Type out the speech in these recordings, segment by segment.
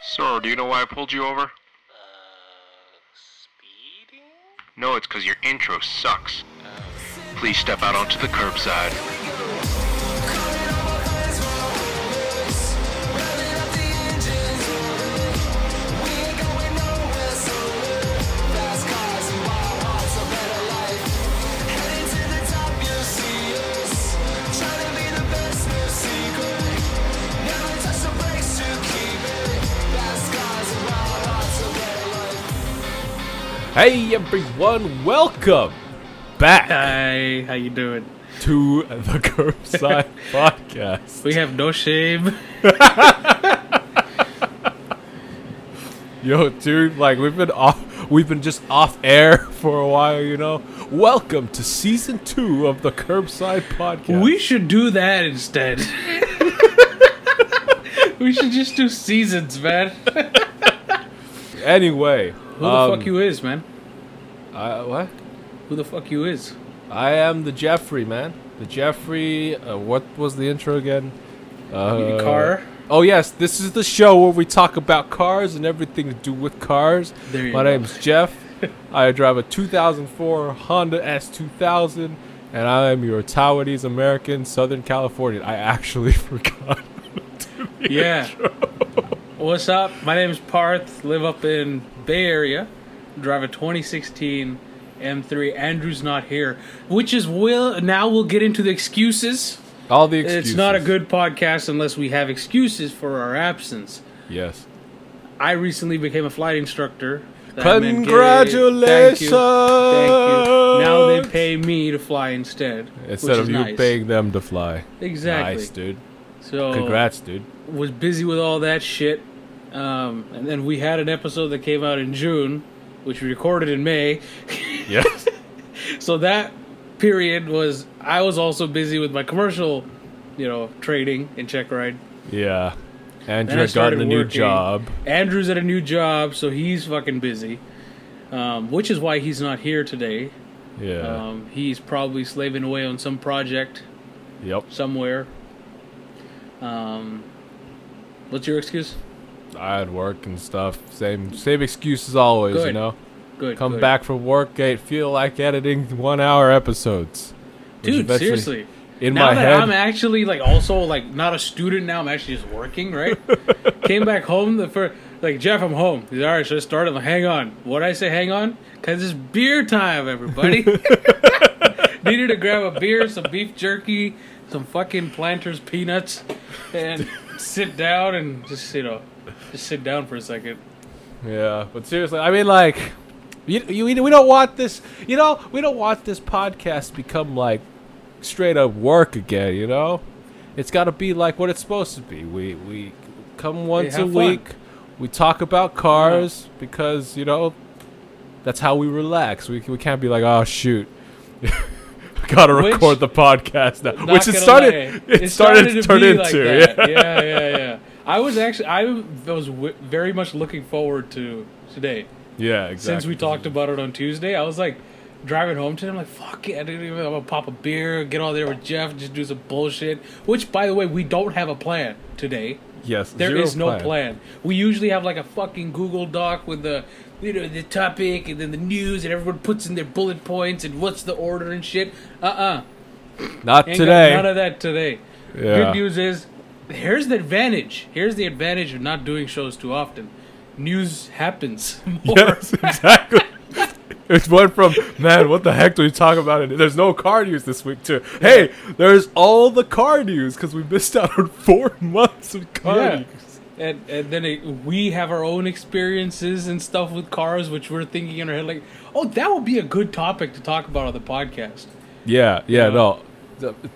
Sir, do you know why I pulled you over? Speeding? No, it's because your intro sucks. Please step out onto the curbside. Hey everyone, welcome back. Hi, how you doing? To the Curbside Podcast. We have no shame. Yo, dude, like we've been just off air for a while, you know. Welcome to season 2 of the Curbside Podcast. We should do that instead. We should just do seasons, man. Anyway. Who the fuck you is, man? What? Who the fuck you is? I am the Jeffrey, man. The Jeffrey, what was the intro again? The car? Oh, yes. This is the show where we talk about cars and everything to do with cars. My name's Jeff. I drive a 2004 Honda S2000, and I am your Taiwanese American Southern Californian. I actually forgot to do the intro. What's up? My name is Parth. Live up in Bay Area. Drive a 2016 M3. Andrew's not here, which is now we'll get into the excuses. All the excuses. It's not a good podcast unless we have excuses for our absence. Yes. I recently became a flight instructor. Congratulations! Thank you. Now they pay me to fly instead. Instead of you paying them to fly. Exactly. Nice, dude. So congrats, dude. Was busy with all that shit. And then we had an episode that came out in June, which we recorded in May. Yes. So that period was, I was also busy with my commercial, trading and check ride. Yeah. Andrew got a new job. Andrew's at a new job, so he's fucking busy. Which is why he's not here today. Yeah. He's probably slaving away on some project. Yep. Somewhere. What's your excuse? I had work and stuff. Same excuse as always, good. You know? Good. Come back from work, I feel like editing 1 hour episodes. Dude, seriously. In my head. Now that I'm actually, not a student now, I'm actually just working, right? Came back home, Jeff, I'm home. He's all right, should I start? I'm like, hang on. What'd I say, hang on? Because it's beer time, everybody. Needed to grab a beer, some beef jerky, some fucking Planters peanuts, and sit down and just sit down for a second. Yeah, but seriously, I mean, we don't want this. We don't want this podcast to become straight up work again. It's got to be like what it's supposed to be. We come once a week. We talk about cars because that's how we relax. We can't be like, oh shoot. Gotta record the podcast now, which it started to turn into. Yeah. I was very much looking forward to today. Yeah, exactly. Since we talked about it on Tuesday, I was driving home today. I'm like, fuck it, I'm gonna pop a beer, get all there with Jeff, just do some bullshit. Which, by the way, we don't have a plan today. Yes, there is no plan. We usually have a fucking Google Doc with the the topic and then the news and everyone puts in their bullet points and what's the order and shit. Not today. None of that today. Yeah. Good news is here's the advantage. Here's the advantage of not doing shows too often. News happens more. Yes, exactly. It's one from, man, what the heck do we talk about? It? There's no car news this week, too. Hey, there's all the car news because we missed out on 4 months of car news. And then we have our own experiences and stuff with cars, which we're thinking in our head that would be a good topic to talk about on the podcast. No.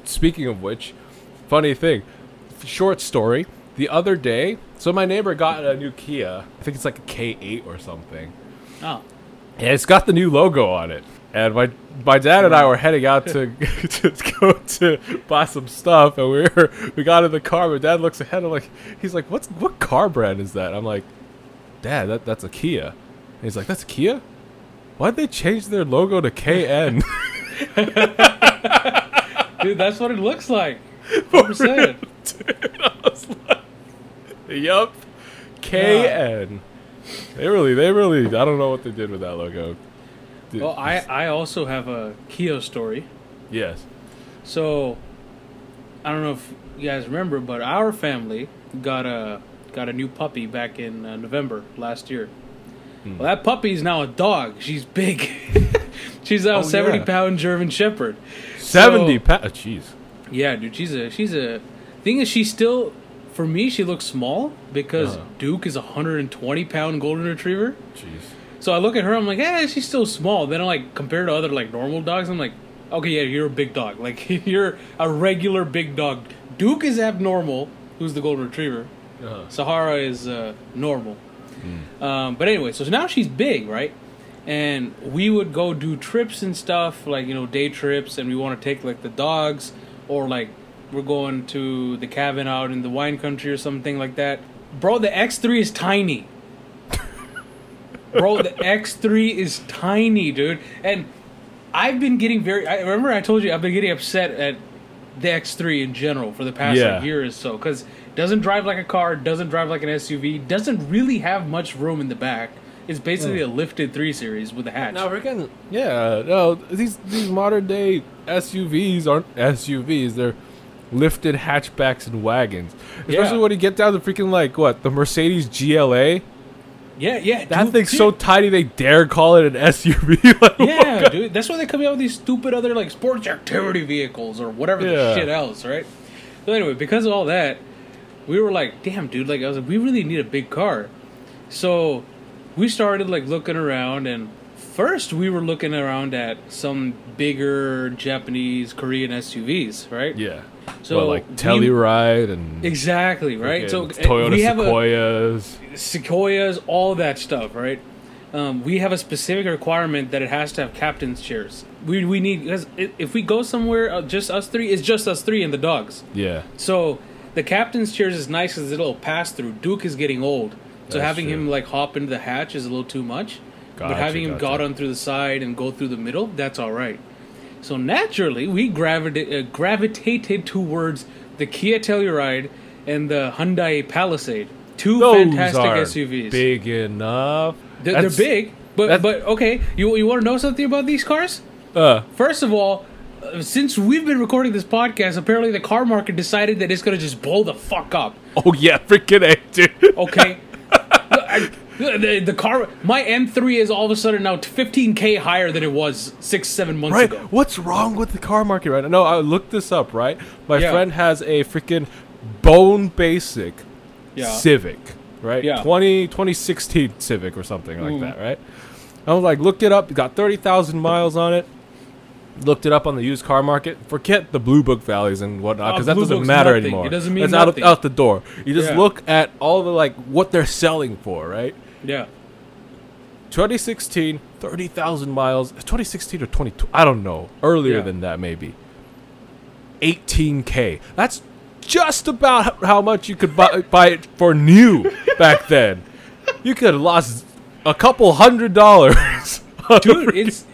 Speaking of which, funny thing, short story. The other day, so my neighbor got a new Kia. I think it's a K8 or something. Oh. And it's got the new logo on it. And my dad and I were heading out to to go to buy some stuff, and we got in the car. My dad looks ahead. He's like, what car brand is that? I'm like, Dad, that's a Kia. And he's like, that's a Kia? Why'd they change their logo to KN? Dude, that's what it looks like. 100%. Yup. KN. They really, I don't know what they did with that logo. Dude. Well, I also have a Kia story. Yes. So, I don't know if you guys remember, but our family got a new puppy back in November last year. Hmm. Well, that puppy's now a dog. She's big. She's a 70-pound German Shepherd. 70 pounds? Jeez. Yeah, dude. She's a. Thing is, she's still. For me, she looks small because Duke is a 120-pound golden retriever. Jeez. So I look at her, I'm like, she's still small. Then I'm like, compared to other like normal dogs, I'm like, okay, yeah, you're a big dog. Like you're a regular big dog. Duke is abnormal. Who's the golden retriever? Sahara is normal. Mm. But anyway, so now she's big, right? And we would go do trips and stuff, like, you know, day trips, and we want to take like the dogs, or like we're going to the cabin out in the wine country or something like that. Bro, the X3 is tiny. Bro, the X3 is tiny, dude. And I've been getting I remember I told you I've been getting upset at the X3 in general for the past year or so, because it doesn't drive like a car, doesn't drive like an SUV, doesn't really have much room in the back. It's basically a lifted 3 Series with a hatch. No, we're getting... Yeah, no, these modern-day SUVs aren't SUVs. They're lifted hatchbacks and wagons. Especially when you get down to freaking, like, what, the Mercedes GLA? Yeah. That dude, thing's so tiny they dare call it an SUV. Like, yeah, dude. That's why they come out with these stupid other, like, sports activity vehicles or whatever the shit else, right? So anyway, because of all that, we were like, damn, dude. Like, I was like, we really need a big car. So... we started, like, looking around, and first we were looking around at some bigger Japanese, Korean SUVs, right? Yeah. So like Telluride and... Exactly, right? So Toyota Sequoias. Sequoias, all that stuff, right? We have a specific requirement that it has to have captain's chairs. We need... Because if we go somewhere, just us three, it's just us three and the dogs. Yeah. So the captain's chairs is nice because it'll pass through. Duke is getting old. So that's having him, like, hop into the hatch is a little too much. But having him got on through the side and go through the middle, that's all right. So, naturally, we gravitated towards the Kia Telluride and the Hyundai Palisade. Those fantastic SUVs. Big enough. They're big. But okay, you want to know something about these cars? First of all, since we've been recording this podcast, apparently the car market decided that it's going to just blow the fuck up. Oh, yeah. Freaking A, dude. Okay. The car, my M3 is all of a sudden now $15,000 higher than it was 6-7 months ago. What's wrong with the car market right now? No, I looked this up, right? My friend has a freaking bone basic Civic, right? Yeah. 2016 Civic or something like that, right? I was like, looked it up. It got 30,000 miles on it. Looked it up on the used car market. Forget the Blue Book values and whatnot, because that doesn't matter anymore. It doesn't mean nothing. It's out the door. You just look at all the, like, what they're selling for, right? Yeah. 2016, 30,000 miles. 2016 or 22, I don't know. Earlier than that, maybe. $18,000. That's just about how much you could buy it for new back then. You could have lost a couple $100. Dude, it's...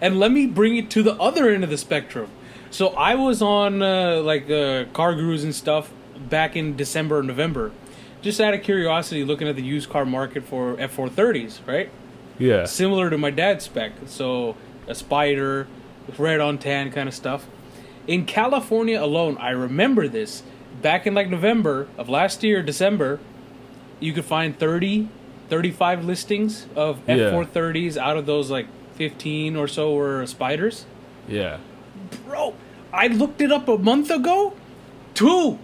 And let me bring it to the other end of the spectrum. So I was on, car gurus and stuff back in December or November. Just out of curiosity, looking at the used car market for F430s, right? Yeah. Similar to my dad's spec. So a Spider, red on tan kind of stuff. In California alone, I remember this. Back in, like, November of last year, December, you could find 30, 35 listings of F430s out of those, like, 15 or so were Spiders. Yeah. Bro, I looked it up a month ago. Two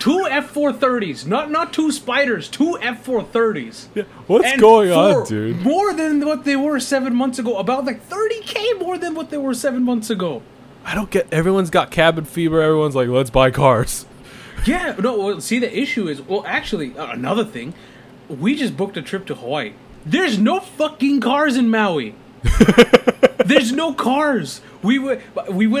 F430s. Not two Spiders. Two F430s. Yeah. What's going on, dude? More than what they were 7 months ago. About like $30,000 more than what they were 7 months ago. I don't get... Everyone's got cabin fever. Everyone's like, let's buy cars. Yeah. No, well, see, the issue is... Well, actually, another thing. We just booked a trip to Hawaii. There's no fucking cars in Maui. There's no cars. We went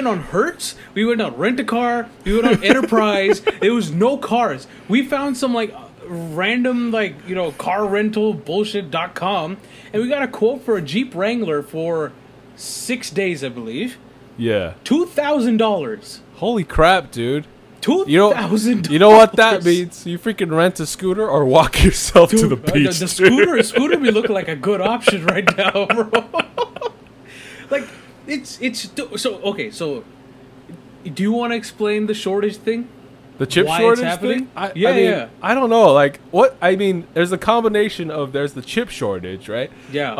on Hertz. We went on Rent-A-Car. We went on Enterprise. There was no cars. We found some, like, random, like, you know, car rental bullshit.com, and we got a quote for a Jeep Wrangler for 6 days, I believe. Yeah. $2,000. Holy crap, dude. $2,000. You know what that means? You freaking rent a scooter or walk yourself to the beach. The scooter would look like a good option right now, bro. Like, it's so okay. So, do you want to explain the shortage thing? The chip shortage thing? I mean, I don't know. Like, what? I mean, there's a combination of there's the chip shortage, right? Yeah.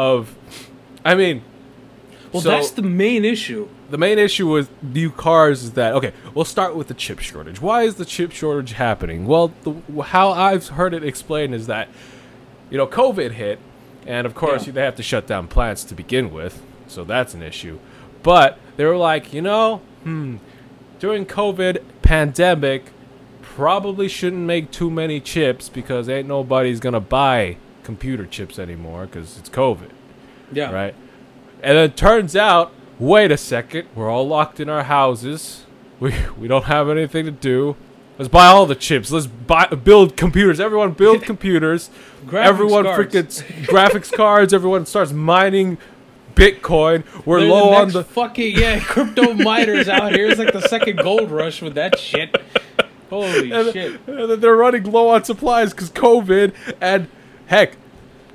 Well, so, that's the main issue. The main issue with new cars is that, okay, we'll start with the chip shortage. Why is the chip shortage happening? Well, how I've heard it explained is that, you know, COVID hit, and of course they have to shut down plants to begin with, so that's an issue. But they were like, you know, during COVID pandemic, probably shouldn't make too many chips because ain't nobody's going to buy computer chips anymore because it's COVID. Yeah. Right? And it turns out, wait a second, we're all locked in our houses. We don't have anything to do. Let's buy all the chips. Let's build computers. Everyone build computers. Everyone freaking graphics cards. Everyone starts mining Bitcoin. We're low on the fucking crypto miners out here. It's like the second gold rush with that shit. Holy shit! And they're running low on supplies because COVID and heck,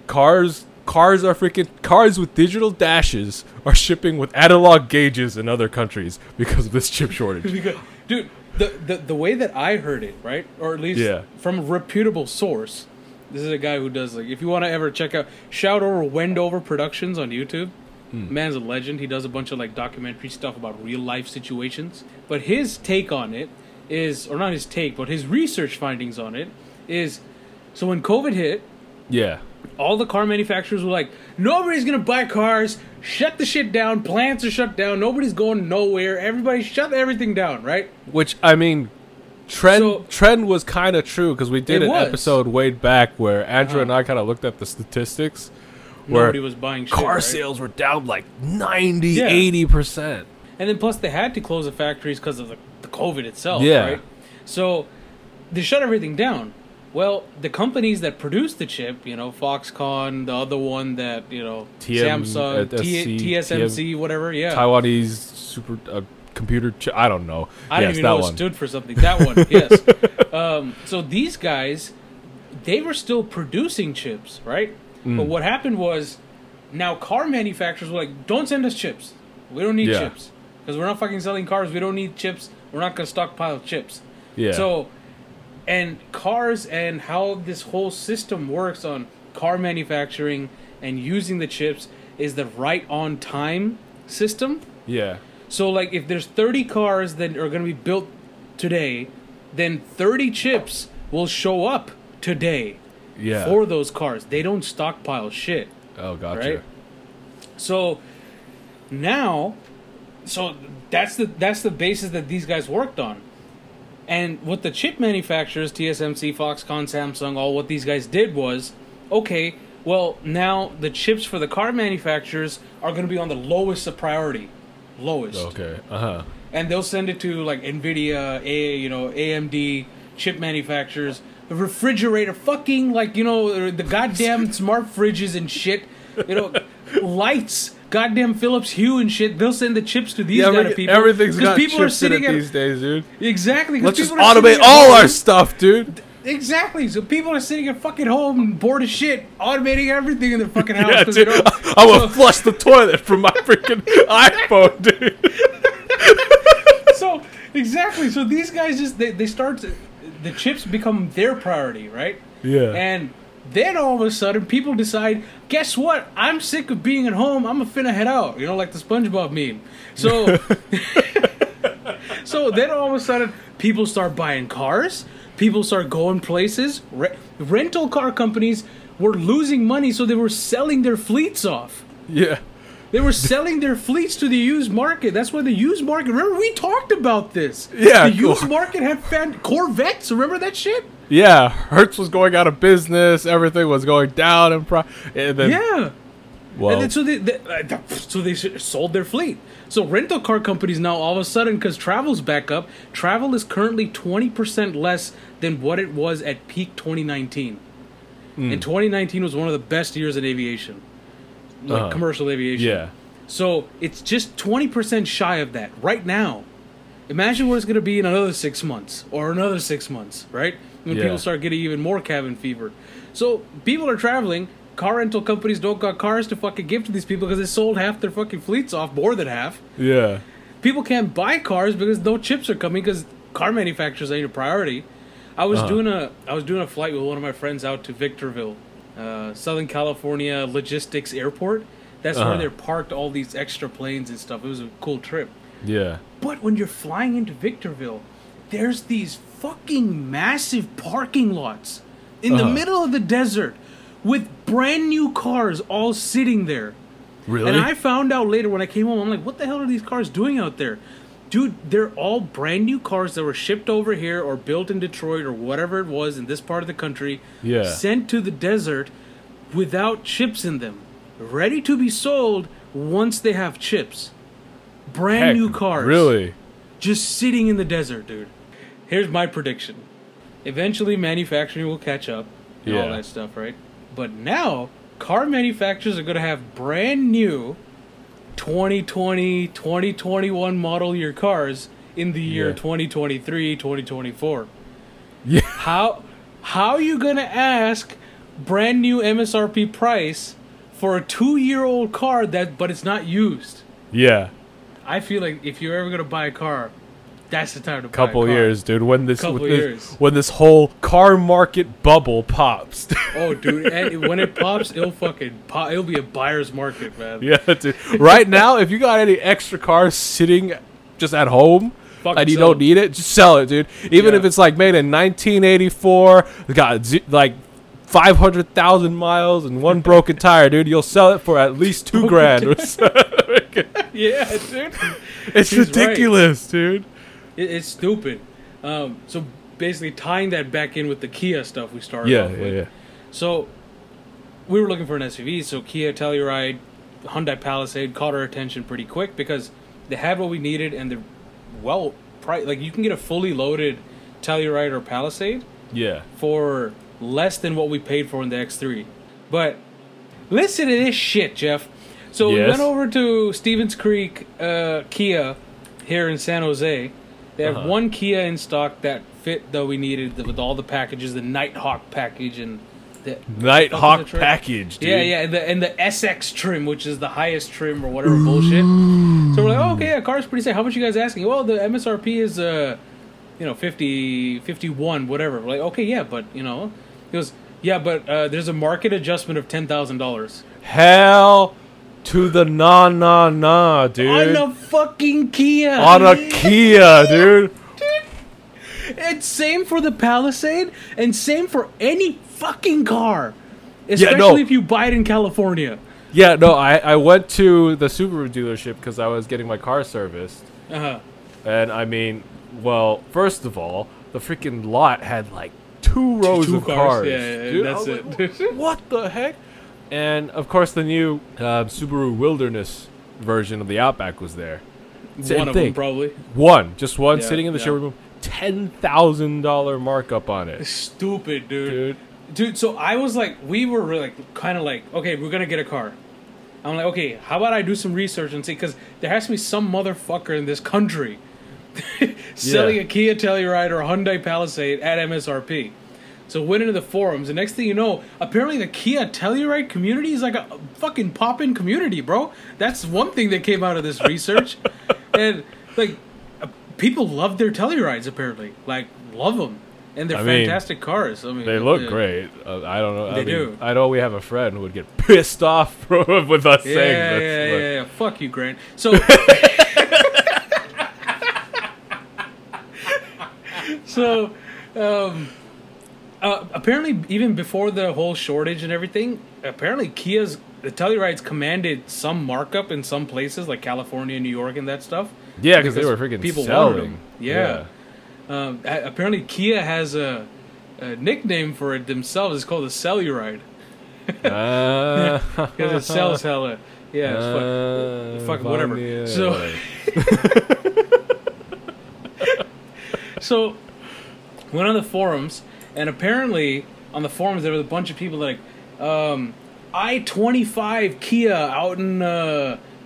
cars. Cars with digital dashes are shipping with analog gauges in other countries because of this chip shortage. Dude, the way that I heard it, right, or at least from a reputable source, this is a guy who does, like, if you want to ever check out, shout over Wendover Productions on YouTube. Man's a legend. He does a bunch of, like, documentary stuff about real life situations. But his take on it is, or not his take, but his research findings on it is, so when COVID hit, all the car manufacturers were like, nobody's going to buy cars. Shut the shit down. Plants are shut down. Nobody's going nowhere. Everybody shut everything down, right? Which, I mean, trend was kind of true because we did an episode way back where Andrew and I kind of looked at the statistics. Nobody was buying shit, car sales were down like 80%. And then plus they had to close the factories because of the COVID itself, right? So they shut everything down. Well, the companies that produce the chip, you know, Foxconn, the other one that, you know, Samsung, TSMC, whatever, Taiwanese super computer chip, I don't know. I don't even know it stood for something. That one, yes. So these guys, they were still producing chips, right? But what happened was, now car manufacturers were like, don't send us chips. We don't need chips. Because we're not fucking selling cars. We don't need chips. We're not going to stockpile chips. Yeah. So... and cars and how this whole system works on car manufacturing and using the chips is the right on time system. Yeah. So, like, if there's 30 cars that are going to be built today, then 30 chips will show up today for those cars. They don't stockpile shit. Oh, gotcha. Right? So, now... so, that's the basis that these guys worked on. And what the chip manufacturers, TSMC, Foxconn, Samsung, all what these guys did was, okay, well, now the chips for the car manufacturers are going to be on the lowest of priority. Lowest. Okay, uh-huh. And they'll send it to, like, NVIDIA, AMD, chip manufacturers, the refrigerator, fucking, like, you know, the goddamn smart fridges and shit, you know, lights. Goddamn Philips Hue and shit. They'll send the chips to these kind of people. Everything's got people chips are in it these days, dude. Exactly. Let's just automate all our stuff, dude. Exactly. So people are sitting at fucking home and bored as shit, automating everything in their fucking house. Yeah, dude. I will flush the toilet from my freaking iPhone, dude. So, exactly. So these guys just, they start to, the chips become their priority, right? Yeah. And... then all of a sudden, people decide, guess what? I'm sick of being at home. I'm finna head out. You know, like the SpongeBob meme. So, so then all of a sudden, people start buying cars. People start going places. Rental car companies were losing money, so they were selling their fleets off. Yeah. They were selling their fleets to the used market. That's why the used market... remember, we talked about this. Yeah. The used market had Corvettes. Remember that shit? Yeah. Hertz was going out of business. Everything was going down. Well, and then, so they sold their fleet. So rental car companies now, all of a sudden, because travel's back up, travel is currently 20% less than what it was at peak 2019. And 2019 was one of the best years in aviation. Like commercial aviation. Yeah. So it's just 20% shy of that right now. Imagine what it's going to be in another 6 months or another 6 months, right? When people start getting even more cabin fever. So people are traveling. Car rental companies don't got cars to fucking give to these people because they sold half their fucking fleets off, more than half. Yeah. People can't buy cars because no chips are coming because car manufacturers ain't a priority. I was doing a flight with one of my friends out to Victorville, Southern California Logistics Airport. That's where they're parked all these extra planes and stuff. It was a cool trip. Yeah. But when you're flying into Victorville, there's these fucking massive parking lots in the middle of the desert with brand new cars all sitting there. Really? And I found out later when I came home, I'm like, what the hell are these cars doing out there? Dude, they're all brand new cars that were shipped over here or built in Detroit or whatever it was in this part of the country, sent to the desert without chips in them, ready to be sold once they have chips. Brand new cars. Really? Just sitting in the desert, dude. Here's my prediction. Eventually, manufacturing will catch up and all that stuff, right? But now, car manufacturers are going to have brand new 2020, 2021 model year cars in the year 2023, 2024. Yeah. How are you going to ask brand new MSRP price for a 2-year-old car but it's not used? Yeah. I feel like if you're ever going to buy a car, that's the time to buy a car. Couple years, dude. When this whole car market bubble pops. Oh, dude. And when it pops, it'll fucking pop. It'll be a buyer's market, man. Yeah, dude. Right now, if you got any extra cars sitting just at home, and you don't need it, just sell it, dude. Even if it's like made in 1984, got like 500,000 miles and one broken tire, dude, you'll sell it for at least $2,000 or so. Yeah, dude. It's ridiculous, dude. It's stupid. So basically tying that back in with the Kia stuff we started off with. Yeah. So we were looking for an SUV, so Kia Telluride, Hyundai Palisade caught our attention pretty quick because they had what we needed and they're well priced. Like, you can get a fully loaded Telluride or Palisade for less than what we paid for in the X3. But listen to this shit, Jeff. So we went over to Stevens Creek Kia here in San Jose. They have one Kia in stock that fit that we needed with all the packages, the Nighthawk package and the Nighthawk package, dude. Yeah, and the SX trim, which is the highest trim or whatever bullshit. So we're like, oh, okay, yeah, car's pretty safe. How much are you guys asking? Well, the MSRP is 50, 51, whatever. We're like, okay, yeah, but he goes, yeah, but there's a market adjustment of $10,000. Hell to the nah, dude. On a fucking Kia. On a Kia, dude. It's same for the Palisade and same for any fucking car. Especially if you buy it in California. Yeah, no, I went to the Subaru dealership because I was getting my car serviced. Uh-huh. And I mean, well, first of all, the freaking lot had like two rows of cars. Yeah, dude, that's it. Like, what the heck? And, of course, the new Subaru Wilderness version of the Outback was there. Same thing. One of them, probably. One. Just one sitting in the showroom. $10,000 markup on it. It's stupid, dude. Dude, so I was like, we were like, kind of like, okay, we're going to get a car. I'm like, okay, how about I do some research and see? Because there has to be some motherfucker in this country selling a Kia Telluride or a Hyundai Palisade at MSRP. So went into the forums, and next thing you know, apparently the Kia Telluride community is like a fucking pop-in community, bro. That's one thing that came out of this research. And, like, people love their Tellurides, apparently. Like, love them. And they're fantastic cars. I mean, they look great. I don't know. They do. I know we have a friend who would get pissed off with us saying this. Yeah. Fuck you, Grant. So... apparently, even before the whole shortage and everything, apparently the Tellurides commanded some markup in some places, like California, New York, and that stuff. Yeah, because they were freaking selling them. Yeah. Apparently, Kia has a nickname for it themselves. It's called the Telluride. Because it sells hella. Yeah, it's fucking whatever. Yeah. So, went on the forums. And apparently, on the forums, there was a bunch of people like, I-25 Kia out in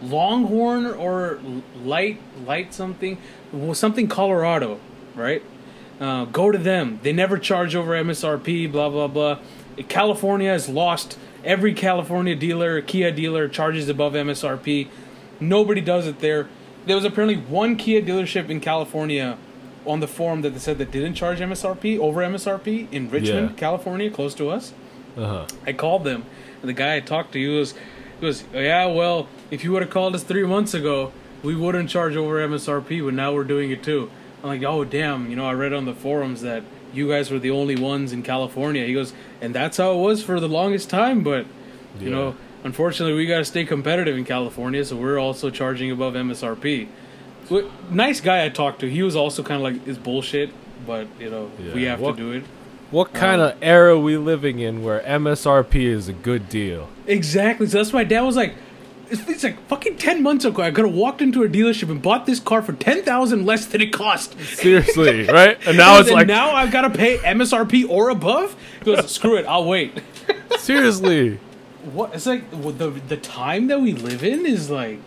Longhorn or light something, well, something Colorado, right? Go to them. They never charge over MSRP, blah, blah, blah. California has lost. Every California dealer, Kia dealer, charges above MSRP. Nobody does it there. There was apparently one Kia dealership in California on the forum that they said that didn't charge MSRP, over MSRP, in Richmond, California, close to us. I called them, and the guy I talked to, he goes, yeah, well, if you would have called us 3 months ago, we wouldn't charge over MSRP, but now we're doing it too. I'm like, oh, damn, you know, I read on the forums that you guys were the only ones in California. He goes, and that's how it was for the longest time, but, you know, unfortunately, we got to stay competitive in California, so we're also charging above MSRP. Nice guy I talked to. He was also kind of like, it's bullshit, but, you know, we have to do it. What kind of era are we living in where MSRP is a good deal? Exactly. So that's why my dad was like, it's like fucking 10 months ago, I could have walked into a dealership and bought this car for $10,000 less than it cost. Seriously, right? And now it's like, now I've got to pay MSRP or above? He goes, screw it, I'll wait. Seriously. What? It's like the time that we live in is like,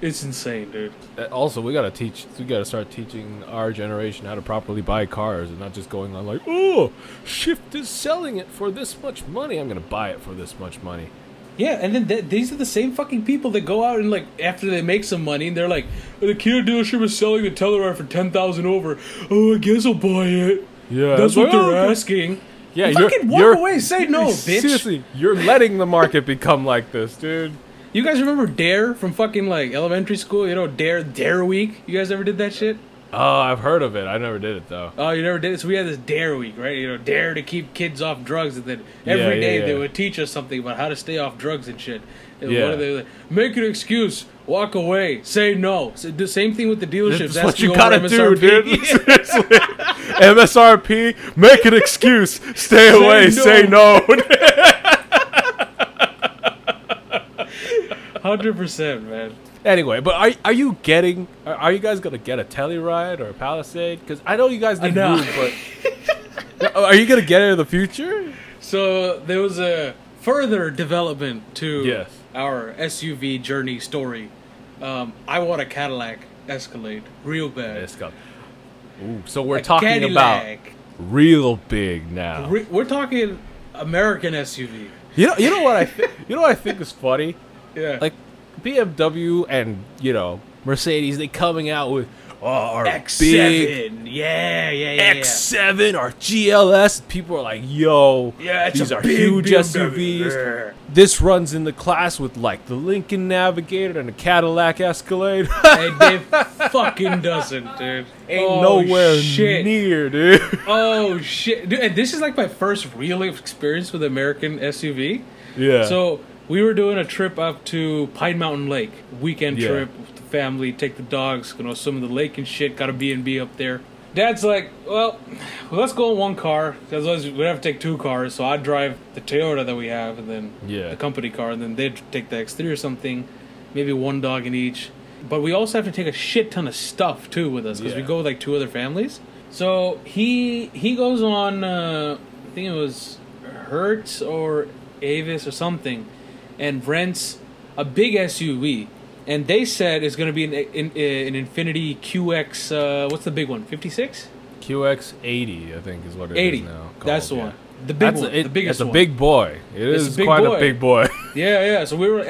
it's insane, dude. Also, we gotta start teaching our generation how to properly buy cars and not just going on like, oh, Shift is selling it for this much money, I'm gonna buy it for this much money. Yeah, and then these are the same fucking people that go out and, like, after they make some money, and they're like, the Kia dealership is selling the Telluride for $10,000 over. Oh, I guess I'll buy it. Yeah. That's what they're asking. Yeah, fucking walk away. Say no, bitch. Seriously, you're letting the market become like this, dude. You guys remember Dare from fucking, like, elementary school? You know, Dare Week? You guys ever did that shit? Oh, I've heard of it. I never did it, though. Oh, you never did it? So we had this Dare Week, right? You know, Dare to keep kids off drugs. And then every day they would teach us something about how to stay off drugs and shit. And one of them was like, make an excuse. Walk away. Say no. So the same thing with the dealerships. That's what you gotta do, dude. Seriously. MSRP, make an excuse. Stay away. Say no. 100%, man. Anyway, but are you guys going to get a Telluride or a Palisade? Because I know you guys didn't move, but are you going to get it in the future? So there was a further development to our SUV journey story. I want a Cadillac Escalade real bad. Ooh, so we're talking Cadillac. About real big now. We're talking American SUV. You know what I you know what I think is funny? Yeah. Like, BMW and, you know, Mercedes, they coming out with our X7. X7 or GLS. People are like, yo, these are huge BMW. SUVs. This runs in the class with, like, the Lincoln Navigator and the Cadillac Escalade. And it fucking doesn't, dude. Ain't nowhere near, dude. Oh, shit. Dude, and this is, like, my first real experience with American SUV. Yeah. So we were doing a trip up to Pine Mountain Lake, weekend trip with the family, take the dogs, you know, swim in the lake and shit, got a B&B up there. Dad's like, well, let's go in one car, because we'd have to take two cars, so I'd drive the Toyota that we have, and then the company car, and then they'd take the X3 or something, maybe one dog in each. But we also have to take a shit ton of stuff, too, with us, because we go with, like, two other families. So he goes on, I think it was Hertz or Avis or something, and rents a big SUV, and they said it's going to be an Infiniti QX, what's the big one, 56? QX80, I think is what it is now. That's the one. The big one, the biggest one. It's a big boy. It's quite a big boy. Yeah. So we were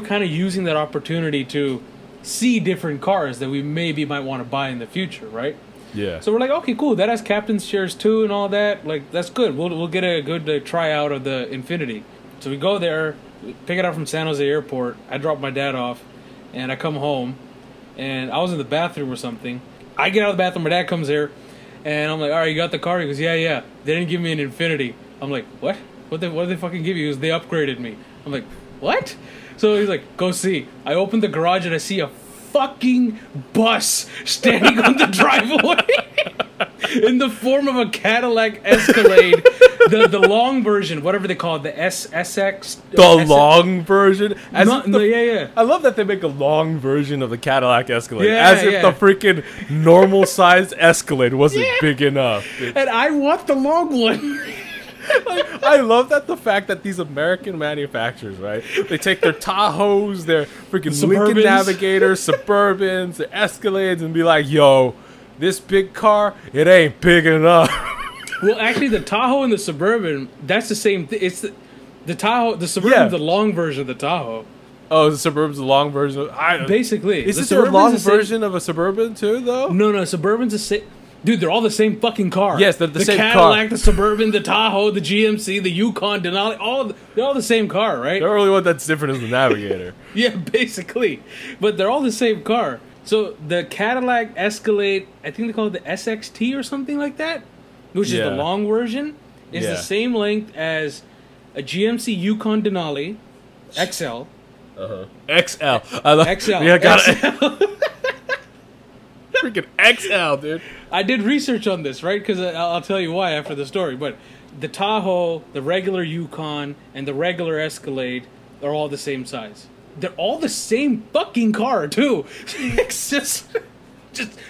kind of using that opportunity to see different cars that we might want to buy in the future, right? Yeah. So we're like, okay, cool, that has captain's chairs too and all that. Like, that's good. We'll get a good tryout of the Infiniti. So we go there, pick it up from San Jose Airport. I drop my dad off, and I come home, and I was in the bathroom or something. I get out of the bathroom, my dad comes there, and I'm like, all right, you got the car? He goes, yeah. They didn't give me an Infiniti. I'm like, what? What did they fucking give you? He goes, they upgraded me. I'm like, what? So he's like, go see. I open the garage, and I see a fucking bus standing on the driveway in the form of a Cadillac Escalade. The long version, whatever they call it, the SSX. The long version? I love that they make a long version of the Cadillac Escalade. As if the freaking normal-sized Escalade wasn't big enough. And I want the long one. Like, I love that the fact that these American manufacturers, right? They take their Tahoes, their freaking Suburbans. Lincoln Navigators, Suburbans, their Escalades, and be like, yo, this big car, it ain't big enough. Well, actually, the Tahoe and the Suburban, that's the same thing. It's the Tahoe, the Suburban's the long version of the Tahoe. Oh, the Suburban's the long version of... Basically. Is this a long version of a Suburban, too, though? No, no, Suburban's the same... Dude, they're all the same fucking car. Yes, they're the same Cadillac, car. The Cadillac, the Suburban, the Tahoe, the GMC, the Yukon, Denali, they're all the same car, right? The only one that's different is the Navigator. Yeah, basically. But they're all the same car. So the Cadillac Escalade, I think they call it the SXT or something like that, which is the long version, is the same length as a GMC Yukon Denali XL. XL. Yeah, got it. Freaking XL, dude. I did research on this, right? Because I'll tell you why after the story. But the Tahoe, the regular Yukon, and the regular Escalade are all the same size. They're all the same fucking car, too. It's just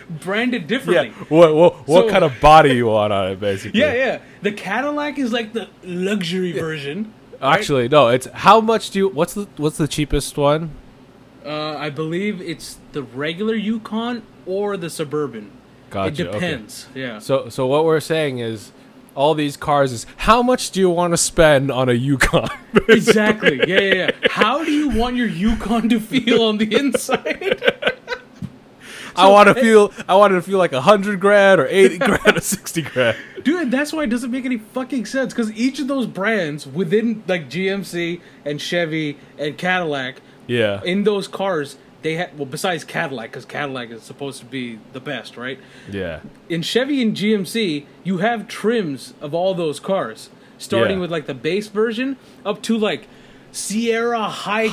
branded differently. Yeah. What kind of body you want on it, basically. Yeah, yeah. The Cadillac is like the luxury version. Actually, right? No. It's how much do you... What's the cheapest one? I believe it's the regular Yukon or the Suburban. Gotcha. It depends. Okay. Yeah. So what we're saying is, all these cars is how much do you want to spend on a Yukon? Basically. Exactly. Yeah, yeah, yeah. How do you want your Yukon to feel on the inside? I want to feel like $100 grand or $80 grand or $60 grand. Dude, that's why it doesn't make any fucking sense, because each of those brands within like GMC and Chevy and Cadillac. Yeah. In those cars, they had, well, besides Cadillac, because Cadillac is supposed to be the best, right? Yeah. In Chevy and GMC, you have trims of all those cars, starting with like the base version up to like Sierra High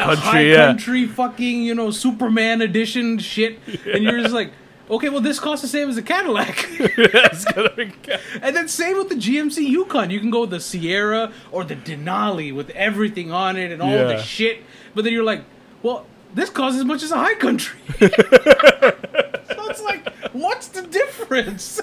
Country, fucking, you know, Superman edition shit, and you're just like, okay, well, this costs the same as a Cadillac. It's gonna be and then same with the GMC Yukon. You can go with the Sierra or the Denali with everything on it and all the shit. But then you're like, well, this costs as much as a High Country. So it's like, what's the difference?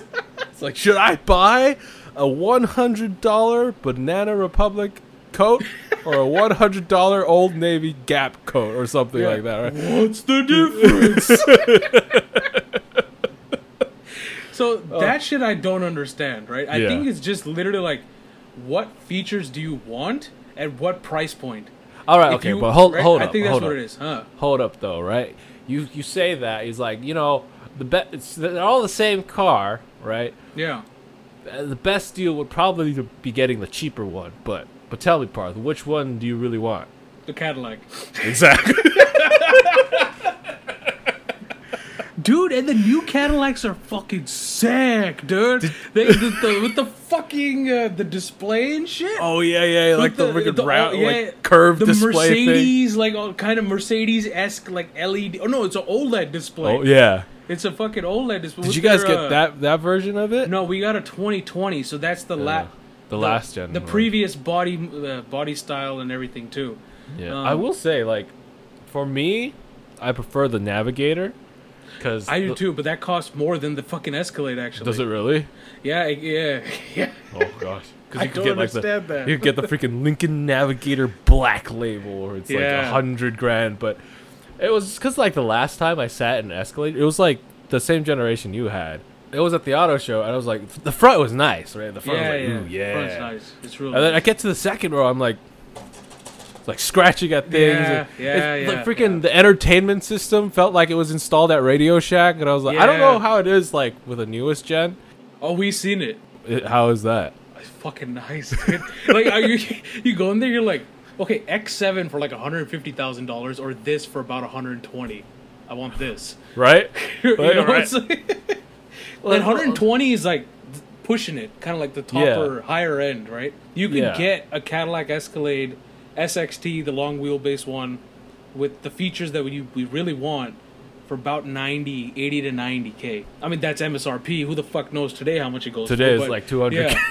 It's like, should I buy a $100 Banana Republic coat or a $100 Old Navy Gap coat or something like that, right? What's the difference? So that shit I don't understand, right? I think it's just literally like, what features do you want at what price point? All right, okay, but hold up. I think that's what it is, huh? Hold up, though, right? You say that, he's like, you know, they're all the same car, right? Yeah. The best deal would probably be getting the cheaper one, but tell me, Parth, which one do you really want? The Cadillac. Exactly. Dude, and the new Cadillacs are fucking sick, dude. With the fucking the display and shit. Oh yeah, like the round, like curved display thing. The Mercedes, like all kind of Mercedes-esque, like LED. Oh no, it's an OLED display. Oh yeah, it's a fucking OLED display. Did you guys get that version of it? No, we got a 2020, so that's the last gen, the previous body style and everything too. Yeah, I will say, like, for me, I prefer the Navigator. I do too, but that costs more than the fucking Escalade, actually. Does it really? Yeah. Oh gosh, because you can get like that. You get the freaking Lincoln Navigator Black label, or it's like $100 grand. But it was because like the last time I sat in Escalade, it was like the same generation you had. It was at the auto show, and I was like, the front was nice, right? The front was like, ooh, yeah, front's nice. It's real. And then I get to the second row, I'm like. Like scratching at things. Like freaking the entertainment system felt like it was installed at Radio Shack, and I was like, I don't know how it is like with the newest gen. Oh, we seen it. How is that? It's fucking nice. Like, are you go in there, you're like, okay, X7 for like $150,000, or this for about 120. I want this. Right? You know, right. Like, well, 120 is like pushing it, kind of like the topper higher end, right? You can get a Cadillac Escalade. SXT, the long wheelbase one, with the features that we really want for about 80 to 90K. I mean, that's MSRP. Who the fuck knows today how much it goes today for? Today is like 200K. Yeah.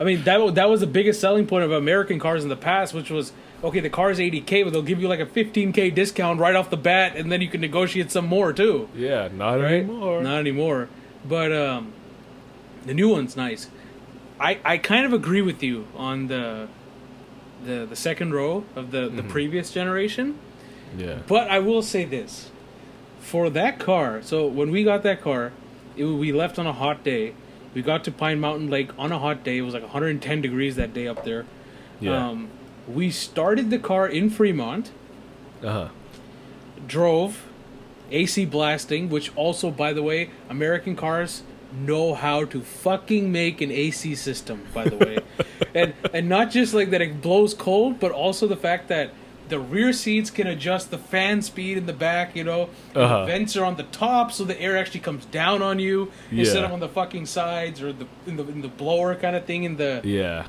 I mean, that was the biggest selling point of American cars in the past, which was, okay, the car's 80K, but they'll give you like a 15K discount right off the bat, and then you can negotiate some more, too. Yeah, not anymore. Not anymore. But the new one's nice. I kind of agree with you on the second row of the previous generation. Yeah. But I will say this. For that car, so when we got that car, we left on a hot day. We got to Pine Mountain Lake on a hot day. It was like 110 degrees that day up there. Yeah. We started the car in Fremont. Uh-huh. Drove, AC blasting, which also, by the way, American cars know how to fucking make an AC system, by the way. and not just like that it blows cold, but also the fact that the rear seats can adjust the fan speed in the back, you know. Uh-huh. The vents are on the top, so the air actually comes down on you instead of on the fucking sides or in the blower kind of thing.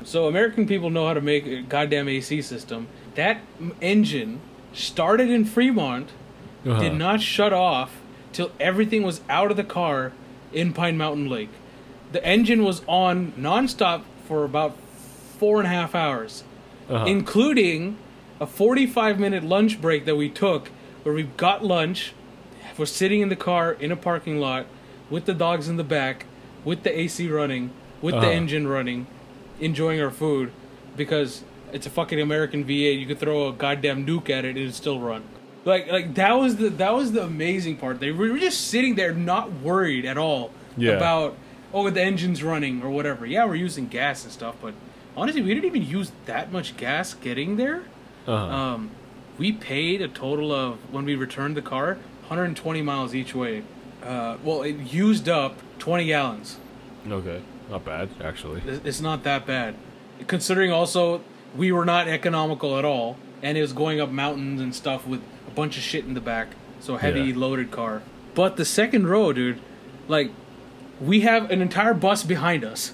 So American people know how to make a goddamn AC system. That engine started in Fremont, did not shut off till everything was out of the car in Pine Mountain Lake. The engine was on nonstop for about 4.5 hours, including a 45-minute lunch break that we took, where we got lunch, we're sitting in the car in a parking lot with the dogs in the back, with the AC running, with the engine running, enjoying our food, because it's a fucking American V8. You could throw a goddamn nuke at it and it'd still run. Like that was the amazing part. They were just sitting there, not worried at all about the engine's running or whatever. Yeah, we're using gas and stuff, but honestly, we didn't even use that much gas getting there. We paid a total of, when we returned the car, 120 miles each way. It used up 20 gallons. Okay, not bad, actually. It's not that bad, considering also we were not economical at all, and it was going up mountains and stuff with a bunch of shit in the back. So heavy loaded car. But the second row, dude, like, we have an entire bus behind us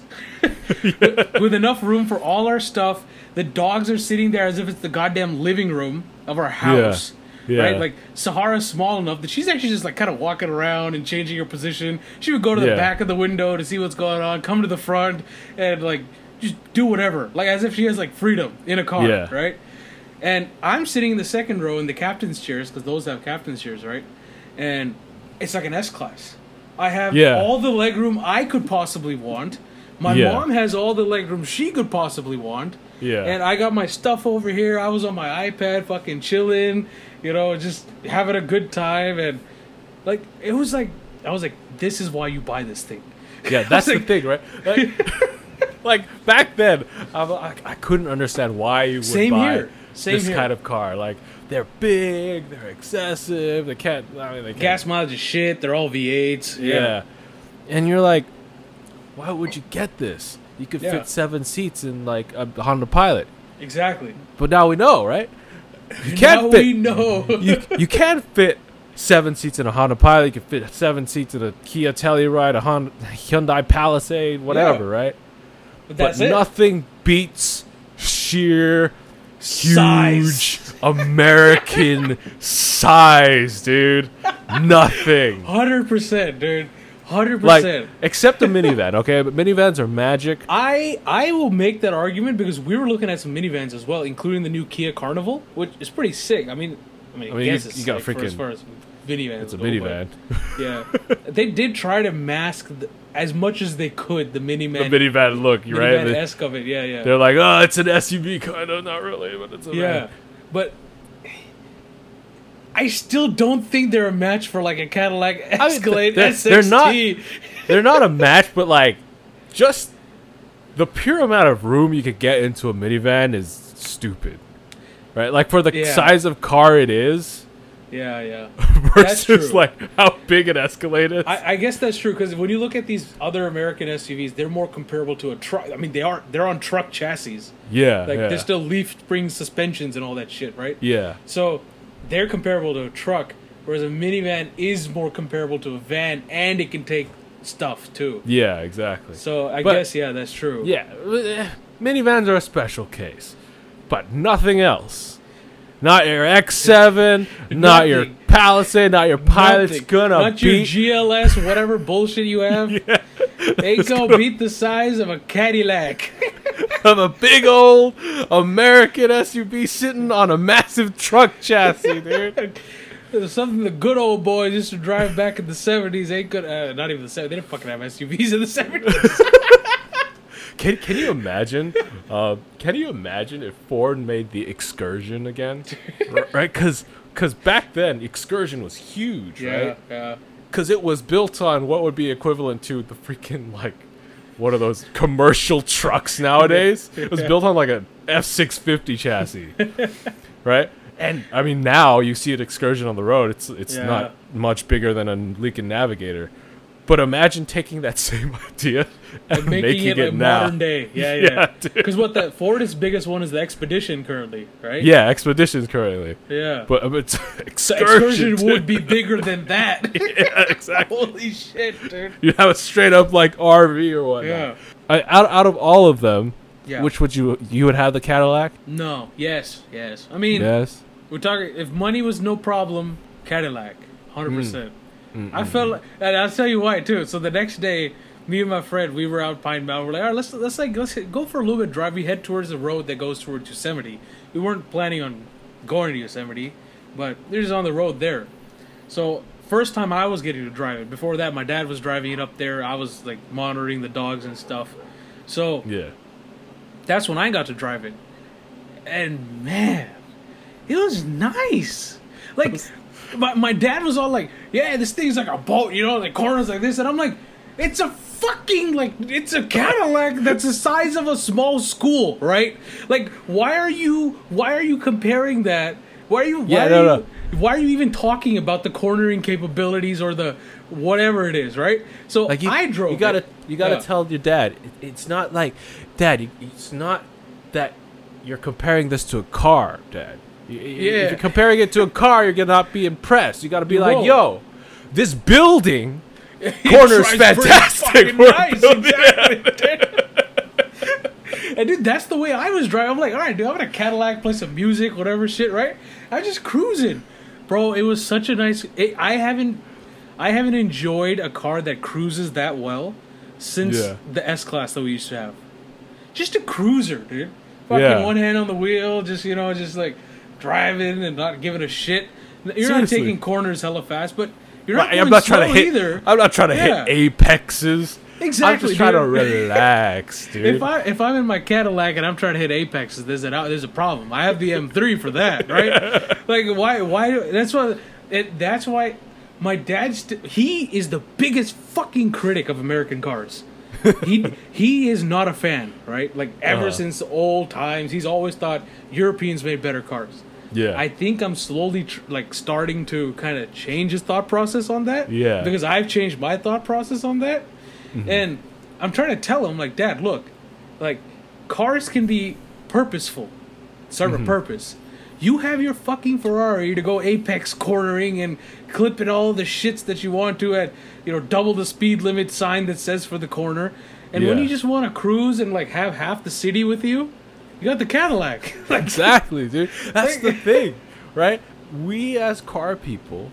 with enough room for all our stuff. The dogs are sitting there as if it's the goddamn living room of our house. Yeah. Right? Like, Sahara's small enough that she's actually just like kind of walking around and changing her position. She would go to the back of the window to see what's going on, come to the front, and like just do whatever. Like, as if she has like freedom in a car, right? And I'm sitting in the second row in the captain's chairs, because those have captain's chairs, right? And it's like an S-Class. I have all the legroom I could possibly want. My mom has all the legroom she could possibly want. Yeah. And I got my stuff over here. I was on my iPad fucking chilling, you know, just having a good time. And, like, it was like, I was like, this is why you buy this thing. Yeah, that's like, the thing, right? Like, back then, I couldn't understand why you would kind of car. Like, they're big, they're excessive, they can't. Gas mileage is shit, they're all V8s. Yeah. And you're like, why would you get this? You could fit 7 seats in, like, a Honda Pilot. Exactly. But now we know, right? You can't fit. Now we know. you can't fit 7 seats in a Honda Pilot. You can fit 7 seats in a Kia Telluride, a Hyundai Palisade, whatever, right? But nothing beats sheer, huge American size, dude. Nothing. 100%, dude. 100%. Like, except the minivan, okay? But minivans are magic. I will make that argument, because we were looking at some minivans as well, including the new Kia Carnival, which is pretty sick. I mean I guess it's, you got freaking, as far as minivans, it's a minivan. Yeah. They did try to mask as much as they could the minivan look, right? The minivan-esque of it, yeah. They're like, oh, it's an SUV kind of, not really, but it's a van. But I still don't think they're a match for, like, a Cadillac Escalade SXT. They're not a match, but, like, just the pure amount of room you could get into a minivan is stupid, right? Like, for the size of car it is. Yeah. Versus, like, how big an Escalade is. I guess that's true, because when you look at these other American SUVs, they're more comparable to a truck. I mean, they're on truck chassis. Yeah. Like, they're still leaf spring suspensions and all that shit, right? Yeah. So they're comparable to a truck, whereas a minivan is more comparable to a van, and it can take stuff, too. Yeah, exactly. So, I guess, that's true. Yeah, minivans are a special case, but nothing else. Not your X7, not your Palisade, not your Pilot's gonna beat. Not your GLS, whatever bullshit you have. Yeah. It's gonna beat the size of a Cadillac. Of a big old American SUV sitting on a massive truck chassis, dude. There's something the good old boys used to drive back in the 70s. Ain't good. Not even the 70s. They didn't fucking have SUVs in the 70s. Can you imagine? Can you imagine if Ford made the Excursion again? Right? Because back then, Excursion was huge, right? Yeah. Because it was built on what would be equivalent to the freaking, like, one of those commercial trucks nowadays. It was built on, like, an F-650 chassis, right? And, I mean, now you see an Excursion on the road. It's not much bigger than a Lincoln Navigator. But imagine taking that same idea and making it like now. Modern day. Yeah. Because what that Ford's biggest one is the Expedition currently, right? Yeah, Expedition's currently. Yeah. But it's Excursion would be bigger than that. Yeah, exactly. Holy shit, dude. You have a straight up like RV or whatnot. Yeah. Out of all of them, which would you would have the Cadillac? No. Yes. I mean, we're talking if money was no problem, Cadillac, 100%. I felt like, and I'll tell you why too. So the next day, me and my friend, we were out Pine Mountain. We're like, all right, let's go for a little bit of drive. We head towards the road that goes toward Yosemite. We weren't planning on going to Yosemite, but they're just on the road there. So first time I was getting to drive it. Before that, my dad was driving it up there. I was like monitoring the dogs and stuff. So that's when I got to drive it, and man, it was nice. Like. My dad was all like, yeah, this thing's like a boat, you know, the corners like this. And I'm like, it's a fucking, like, it's a Cadillac that's the size of a small school, right? Like, why are you comparing that? Why are you even talking about the cornering capabilities or the whatever it is, right? So like I drove You gotta tell your dad, it's not like, Dad, it's not that you're comparing this to a car, Dad. If you're comparing it to a car, you're going to not be impressed. You got to be like, yo, this building corner's fantastic. Nice, exactly. And, dude, that's the way I was driving. I'm like, all right, dude, I'm in a Cadillac, play some music, whatever shit, right? I was just cruising. Bro, it was such a nice... I haven't enjoyed a car that cruises that well since the S-Class that we used to have. Just a cruiser, dude. Fucking one hand on the wheel, just, you know, just like... driving and not giving a shit. You're Seriously. Not taking corners hella fast, but you're not going slow either. I'm not trying to hit apexes. Exactly. I'm just trying to relax, dude. If I'm in my Cadillac and I'm trying to hit apexes, there's a problem. I have the M3 for that, right? Like why? That's why my dad. He is the biggest fucking critic of American cars. he is not a fan, right? Like ever since old times, he's always thought Europeans made better cars. Yeah, I think I'm slowly starting to kind of change his thought process on that. Yeah, because I've changed my thought process on that, and I'm trying to tell him like, Dad, look, like cars can be purposeful, serve a purpose. You have your fucking Ferrari to go apex cornering and clipping all the shits that you want to at, you know, double the speed limit sign that says for the corner. And when you just want to cruise and, like, have half the city with you, you got the Cadillac. Exactly, dude. That's the thing, right? We as car people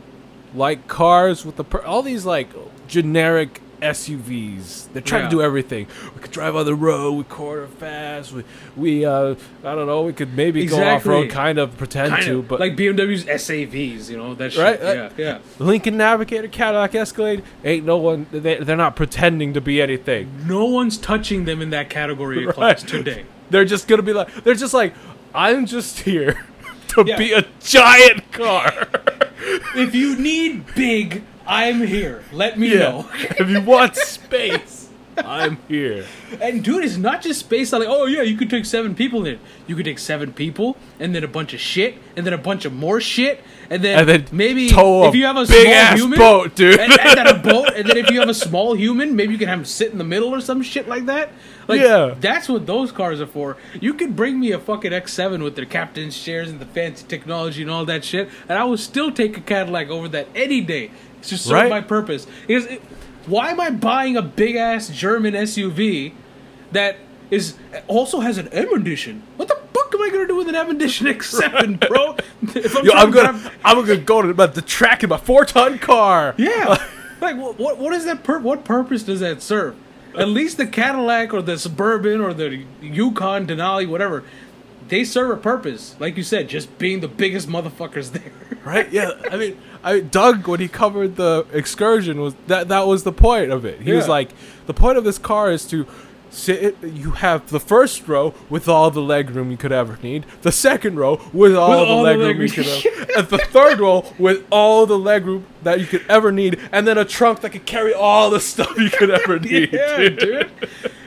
like cars with the... all these, like, generic... SUVs. They're trying to do everything. We could drive on the road. We corner fast. We I don't know. We could maybe go off road, kind of pretend to, but like BMW's SAVs, you know that shit. Right? Yeah. Lincoln Navigator, Cadillac Escalade. Ain't no one. They're not pretending to be anything. No one's touching them in that category of class today. They're just gonna be like. They're just like. I'm just here to be a giant car. If you need big. I'm here. Let me know. If you want space, I'm here. And dude, it's not just space. I'm like, oh yeah, you could take 7 people in. You could take 7 people, and then a bunch of shit, and then a bunch of more shit, and then maybe if you have a big small ass human, boat, dude, and then a boat, and then if you have a small human, maybe you can have him sit in the middle or some shit like that. Like, that's what those cars are for. You could bring me a fucking X7 with their captain's chairs and the fancy technology and all that shit, and I will still take a Cadillac over that any day. To serve my purpose. Because why am I buying a big ass German SUV that is also has an M edition? What the fuck am I gonna do with an M edition X7, bro? I'm gonna go to the track in my 4-ton car. Yeah, like what is that? What purpose does that serve? At least the Cadillac or the Suburban or the Yukon, Denali, whatever. They serve a purpose, like you said, just being the biggest motherfuckers there. Right? Yeah. I mean, Doug, when he covered the Excursion, was that was the point of it. He was like, the point of this car is to You have the first row with all the leg room you could ever need, the second row with all the leg room you could ever and the third row with all the leg room that you could ever need, and then a trunk that could carry all the stuff you could ever need. Yeah, dude.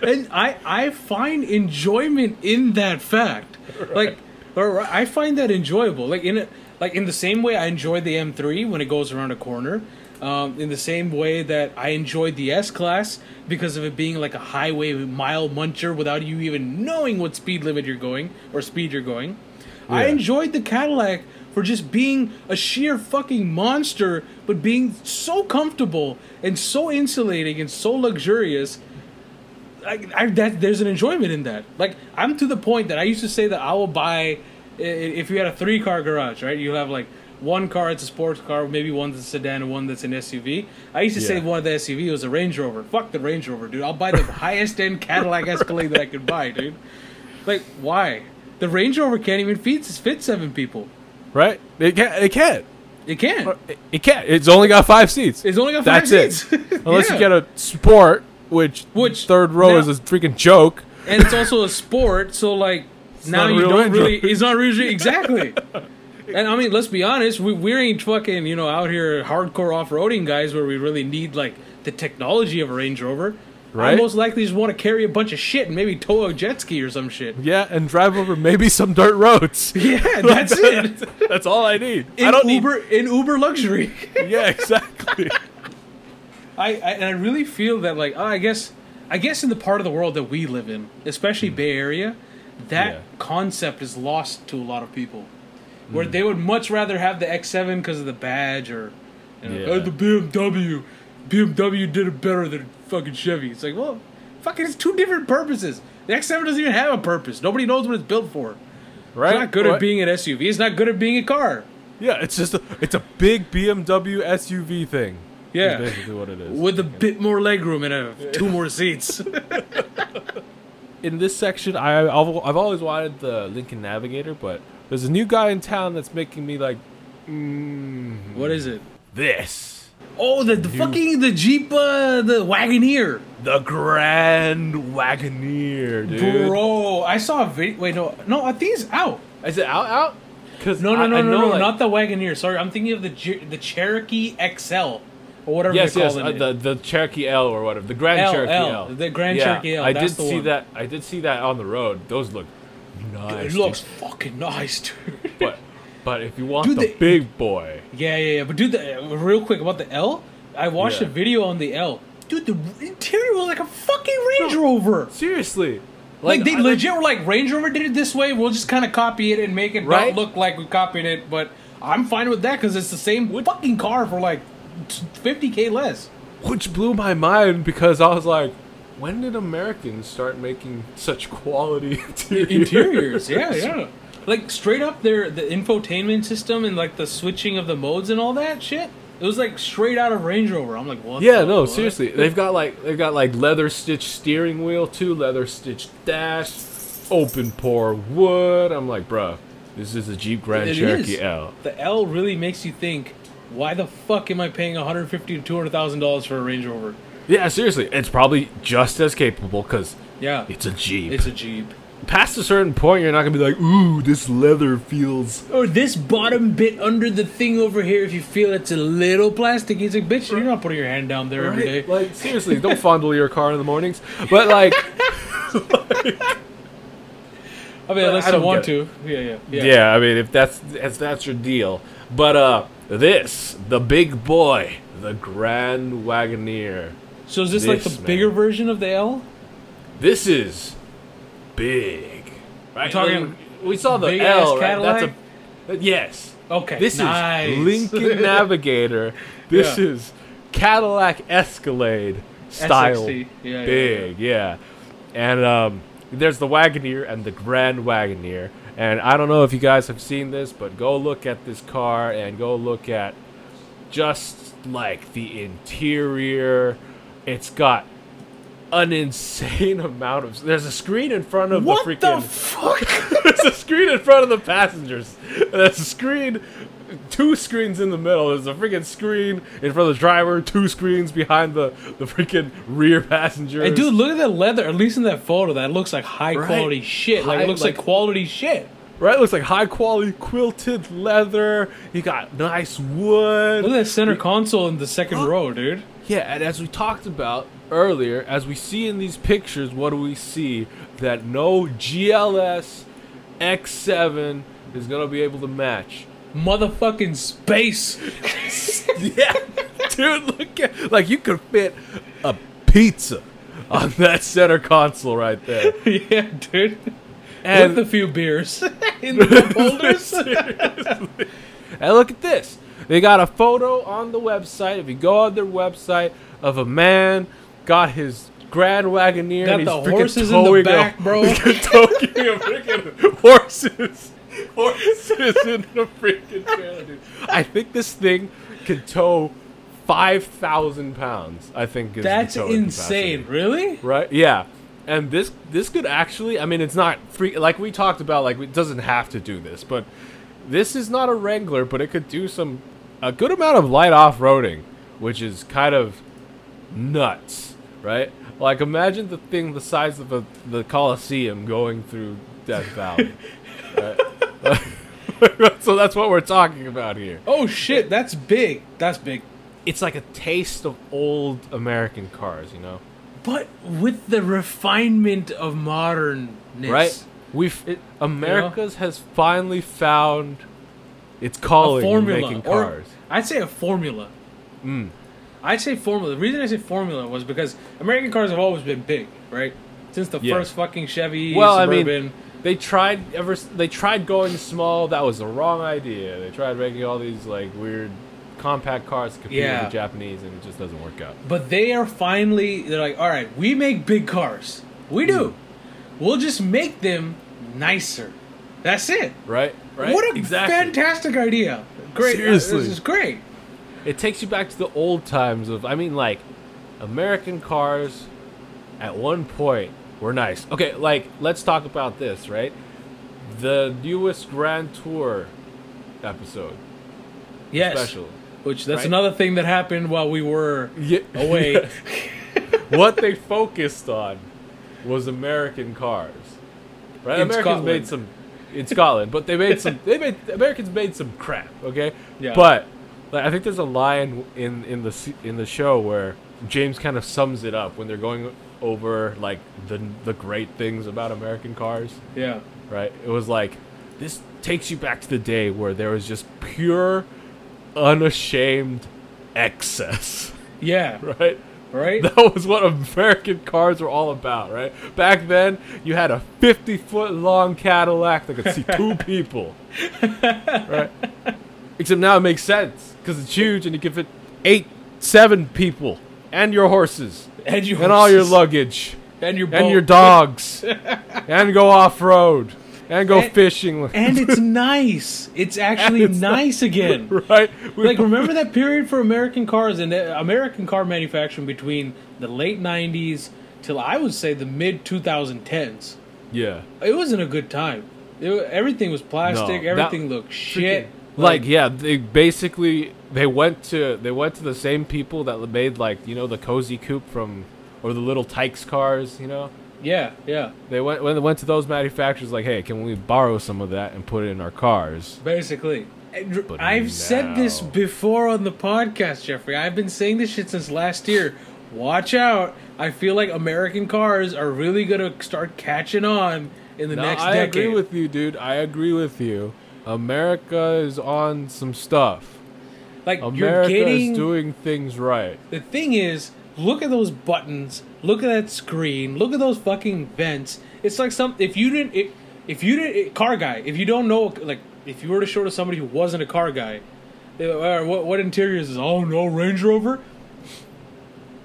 And I find enjoyment in that fact. Right. Like, I find that enjoyable. Like in the same way I enjoy the M3 when it goes around a corner. In the same way that I enjoyed the S-Class because of it being like a highway mile muncher without you even knowing what speed limit you're going or speed you're going. Yeah. I enjoyed the Cadillac for just being a sheer fucking monster, but being so comfortable and so insulating and so luxurious. There's an enjoyment in that. Like, I'm to the point that I used to say that I will buy, if you had a 3-car garage, right? You'll have like one car that's a sports car, maybe one that's a sedan, and one that's an SUV. I used to say one of the SUV was a Range Rover. Fuck the Range Rover, dude. I'll buy the highest-end Cadillac Escalade that I could buy, dude. Like, why? The Range Rover can't even fit 7 people. Right? It can't. It's only got 5 seats. That's it. Unless you get a Sport, which third row is a freaking joke. And it's also a Sport, so, like, it's now you don't really... It's not really... Exactly. And, I mean, let's be honest, we ain't fucking, you know, out here hardcore off-roading guys where we really need, like, the technology of a Range Rover. Right. I most likely just want to carry a bunch of shit and maybe tow a jet ski or some shit. Yeah, and drive over maybe some dirt roads. Yeah, that's it. That's all I need. In Uber luxury. Yeah, exactly. I really feel that, like, I guess in the part of the world that we live in, especially Bay Area, that concept is lost to a lot of people. Where they would much rather have the X7 because of the badge, or you know, the BMW. BMW did it better than fucking Chevy. It's like, well, fucking, it's two different purposes. The X7 doesn't even have a purpose. Nobody knows what it's built for. Right? It's not good at being an SUV. It's not good at being a car. Yeah, it's just it's a big BMW SUV thing. Yeah, is basically what it is. With a bit more legroom and 2 more seats. In this section, I've always wanted the Lincoln Navigator, but. There's a new guy in town that's making me like, what is it? This. Oh, the Jeep, the Wagoneer. The Grand Wagoneer, dude. Bro, I saw a video. Wait, no, I think it's out. Is it out? No, like, not the Wagoneer. Sorry, I'm thinking of the Cherokee XL. Or whatever they're calling it. The Cherokee L or whatever. The Grand Cherokee L. The Grand Cherokee L. I did see that on the road. Those look nice. It looks fucking nice, dude. But if you want the big boy. Yeah. But dude, real quick about the L, I watched a video on the L. Dude, the interior was like a fucking Range Rover. Seriously. Like they legit were like, Range Rover did it this way, we'll just kind of copy it and make it not look like we copied it. But I'm fine with that because it's the same fucking car for like $50K less. Which blew my mind because I was like, when did Americans start making such quality interiors? Yeah. Like, straight up, the infotainment system and, like, the switching of the modes and all that shit, it was, like, straight out of Range Rover. I'm like, what? Yeah, no, seriously. They've got, like, leather-stitched steering wheel, too, leather-stitched dash, open-pore wood. I'm like, bruh, this is a Jeep Grand Cherokee L. The L really makes you think, why the fuck am I paying $150,000 to $200,000 for a Range Rover? Yeah, seriously, it's probably just as capable because it's a Jeep. Past a certain point, you're not going to be like, ooh, this leather feels... Or this bottom bit under the thing over here, if you feel it's a little plastic, it's like, bitch, you're not putting your hand down there every day. Like, seriously, don't fondle your car in the mornings. But, like... I mean, unless you want to. Yeah. Yeah, I mean, if that's your deal. But this, the big boy, the Grand Wagoneer... So is this like the bigger version of the L? This is big. Right? Talking we saw the L, right? That's a yes. Okay. This is Lincoln Navigator. This is Cadillac Escalade style. Yeah, big, yeah. And there's the Wagoneer and the Grand Wagoneer. And I don't know if you guys have seen this, but go look at this car and go look at just like the interior. It's got an insane amount of... There's a screen in front of the freaking... What the fuck? There's a screen in front of the passengers. There's a screen two screens in the middle. There's a freaking screen in front of the driver, two screens behind the freaking rear passenger. And dude, look at that leather, at least in that photo, that looks like high quality shit. Like it looks like quality shit. Right, it looks like high quality quilted leather. You got nice wood. Look at that center console in the second row, dude. Yeah, and as we talked about earlier, as we see in these pictures, what do we see? That no GLS X7 is gonna be able to match. Motherfucking space. Yeah, dude, look at, like, you could fit a pizza on that center console right there. Yeah, dude. And with a few beers in the boulders. And look at this. They got a photo on the website, if you go on their website, of a man got his Grand Wagoneer. Got and he's the horses in the back, bro. Talking of freaking horses in the freaking trailer, dude. I think this thing can tow 5,000 pounds, I think. Is That's the insane. Capacity. Really? Right? Yeah. And this could actually, I mean, it's not free, like we talked about, like it doesn't have to do this, but this is not a Wrangler, but it could do a good amount of light off-roading, which is kind of nuts, right? Like, imagine the thing the size of the Coliseum going through Death Valley. Right? So that's what we're talking about here. Oh shit, that's big. That's big. It's like a taste of old American cars, you know? But with the refinement of modernness, right? America's has finally found its calling in making cars. I'd say a formula. I'd say formula. The reason I say formula was because American cars have always been big, right? Since the first fucking Chevy Suburban. I mean, they tried going small. That was the wrong idea. They tried making all these like weird compact cars competing with the Japanese, and it just doesn't work out. But they are finally, they're like, all right, we make big cars. We do. We'll just make them nicer. That's it. Right. What a fantastic idea. Great. Seriously. This is great. It takes you back to the old times of, I mean, like, American cars at one point were nice. Okay, like, let's talk about this, right? The newest Grand Tour episode. Yes. Special. Which, that's another thing that happened while we were away. Yes. What they focused on was American cars, right? Americans made some crap. Okay, yeah. But like, I think there's a line in the show where James kind of sums it up when they're going over like the great things about American cars. Yeah, right. It was like, this takes you back to the day where there was just pure, unashamed excess. Yeah. Right? That was what American cars were all about, right? Back then, you had a 50-foot-long Cadillac that could see two people. Right? Except now it makes sense, because it's huge, and you can fit 7 people, and your horses, and all your luggage, and your boat, and your dogs, and go off-road. And go fishing. And it's nice. It's actually nice again. Right? Like, remember that period for American cars and American car manufacturing between the late 90s till, I would say, the mid-2010s? Yeah. It wasn't a good time. Everything was plastic. No, everything looked shit. They went to the same people that made, like, you know, the Cozy Coupe or the little Tykes cars, you know? Yeah. They went to those manufacturers like, hey, can we borrow some of that and put it in our cars? Basically. I've said this before on the podcast, Jeffrey. I've been saying this shit since last year. Watch out. I feel like American cars are really going to start catching on in the next decade. I agree with you, dude. I agree with you. America is on some stuff. Like, America is doing things right. The thing is, look at those buttons. Look at that screen. Look at those fucking vents. It's like if you were to show to somebody who wasn't a car guy, they're like, all right, what interiors is this? Oh no, Range Rover.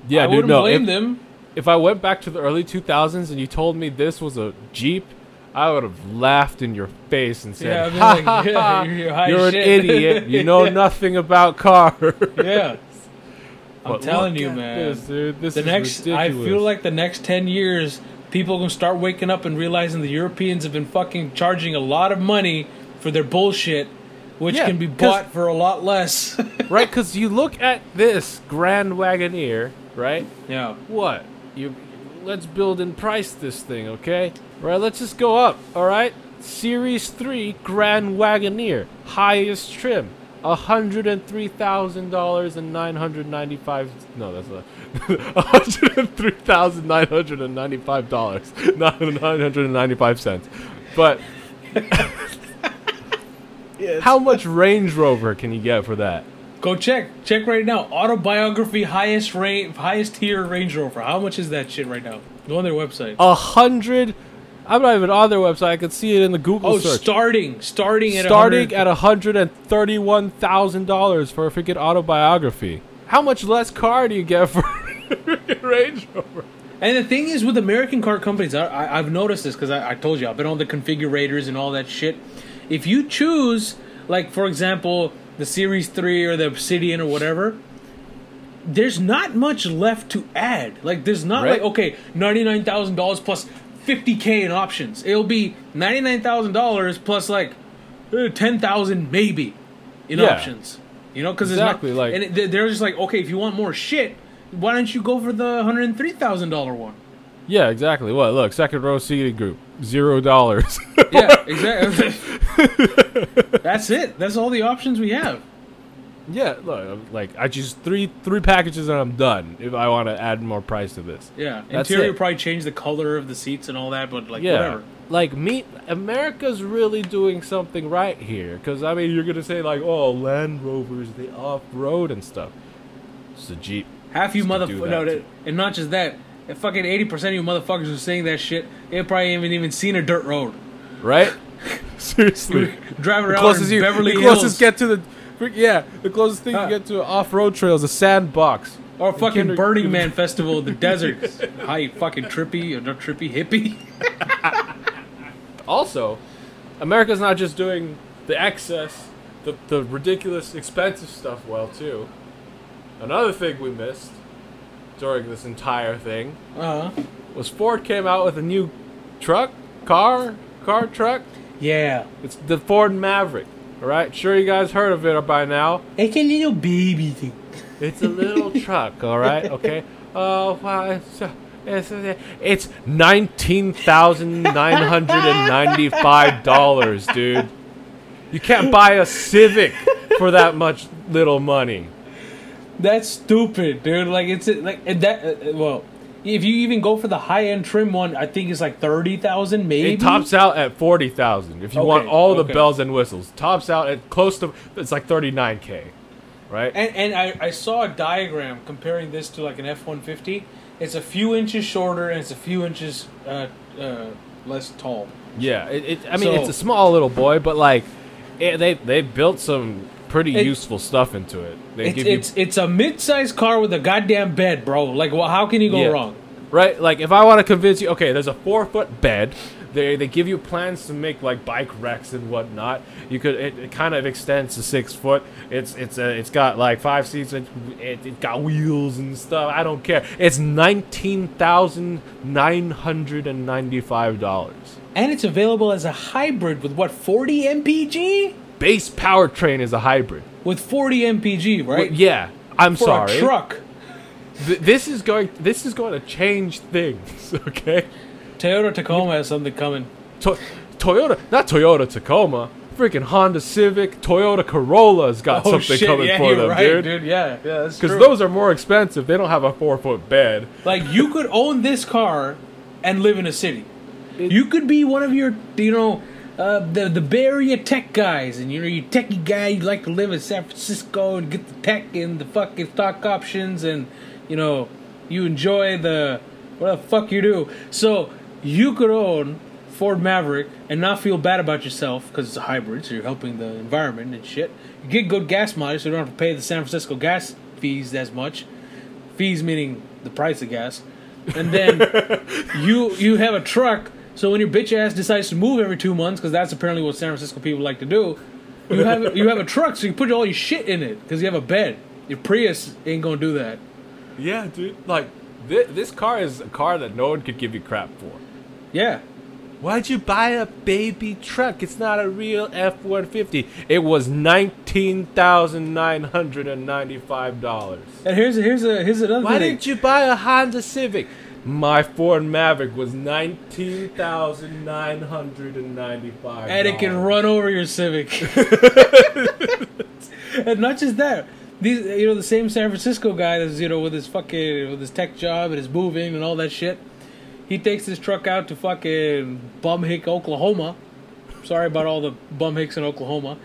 Yeah, I wouldn't blame them. If I went back to the early 2000s and you told me this was a Jeep, I would have laughed in your face and said, "You're an idiot. You know nothing about cars." Yeah. I'm telling you, man. This is ridiculous. I feel like the next 10 years, people are going to start waking up and realizing the Europeans have been fucking charging a lot of money for their bullshit, which can be bought for a lot less. Right, because you look at this Grand Wagoneer, right? Yeah. What? Let's build and price this thing, okay? Right, let's just go up, all right? Series 3 Grand Wagoneer, highest trim, $103,995. No, that's not. $103,995, not $995. But how much Range Rover can you get for that? Go check. Check right now. Autobiography highest tier Range Rover. How much is that shit right now? Go on their website. 100. I'm not even on their website. I could see it in the Google search. Starting at $131,000 for a freaking autobiography. How much less car do you get for Range Rover? And the thing is, with American car companies, I've noticed this because I told you I've been on the configurators and all that shit. If you choose, like for example, the Series 3 or the Obsidian or whatever, there's not much left to add. Like there's not like, okay, $99,000 plus $50K in options. It'll be $99,000 plus like $10,000 maybe in options. You know, because it's not, like, and they're just like, okay, if you want more shit, why don't you go for the $103,000 one? Yeah, exactly. Well, look, second row seating group, $0. Yeah, exactly. That's it. That's all the options we have. Yeah, look, like I choose three packages and I'm done. If I want to add more price to this, yeah, that's interior probably change the color of the seats and all that, but like whatever. Like America's really doing something right here, because I mean you're gonna say like, oh, Land Rovers, they off road and stuff. It's a Jeep. Half you motherfuckers, no, and not just that. Fucking 80% of you motherfuckers who are saying that shit, they probably haven't even seen a dirt road. Right? Seriously. Driving around Beverly Hills. The closest thing you get to an off-road trail is a sandbox. Or a fucking Burning Man festival in the desert. Hi, you fucking trippy, or not trippy, hippie. Also, America's not just doing the excess, the ridiculous expensive stuff well, too. Another thing we missed during this entire thing was Ford came out with a new car truck. Yeah. It's the Ford Maverick. All right, sure you guys heard of it by now. It's a little baby thing. It's a little truck, all right? Okay. Oh, wow. It's $19,995, dude. You can't buy a Civic for that much little money. That's stupid, dude. Like it's like that. Well, if you even go for the high-end trim one, I think it's like $30,000, maybe. It tops out at $40,000 if you want all the bells and whistles. Tops out at close to it's like $39K, right? And I saw a diagram comparing this to like an F-150. It's a few inches shorter and it's a few inches less tall. Yeah, it's a small little boy, but like they built some pretty useful stuff into it. It's a mid-sized car with a goddamn bed, bro. Like, well, how can you go wrong? Right? Like, if I want to convince you, okay, there's a 4-foot bed. They give you plans to make like bike racks and whatnot. You could it kind of extends to 6 foot. It's got like 5 seats. It got wheels and stuff. I don't care. It's $19,995, and it's available as a hybrid with 40 mpg. Base powertrain is a hybrid. With 40 mpg, right? Well, yeah, For a truck. This is going to change things, okay? Toyota Tacoma has something coming. Toyota, not Toyota Tacoma. Freaking Honda Civic, Toyota Corolla's got something coming for them, right, dude. Yeah, that's true. Because those are more expensive. They don't have a 4-foot bed. Like, you could own this car and live in a city. You could be one of your, the Bay Area tech guys, and you techie guy, you like to live in San Francisco and get the tech and the fucking stock options, and you enjoy what the fuck you do. So you could own Ford Maverick and not feel bad about yourself because it's a hybrid, so you're helping the environment and shit. You get good gas mileage, so you don't have to pay the San Francisco gas fees as much. Fees meaning the price of gas, and then you have a truck. So when your bitch ass decides to move every 2 months, because that's apparently what San Francisco people like to do, you have a truck, so you put all your shit in it, because you have a bed. Your Prius ain't going to do that. Yeah, dude. Like, this car is a car that no one could give you crap for. Yeah. Why'd you buy a baby truck? It's not a real F-150. It was $19,995. And here's another thing. Why didn't you buy a Honda Civic? My Ford Maverick was $19,995. And it can run over your Civic. And not just that. These, you know, the same San Francisco guy that's, you know, with his tech job and his moving and all that shit. He takes his truck out to fucking Bumhick, Oklahoma. Sorry about all the bumhicks in Oklahoma.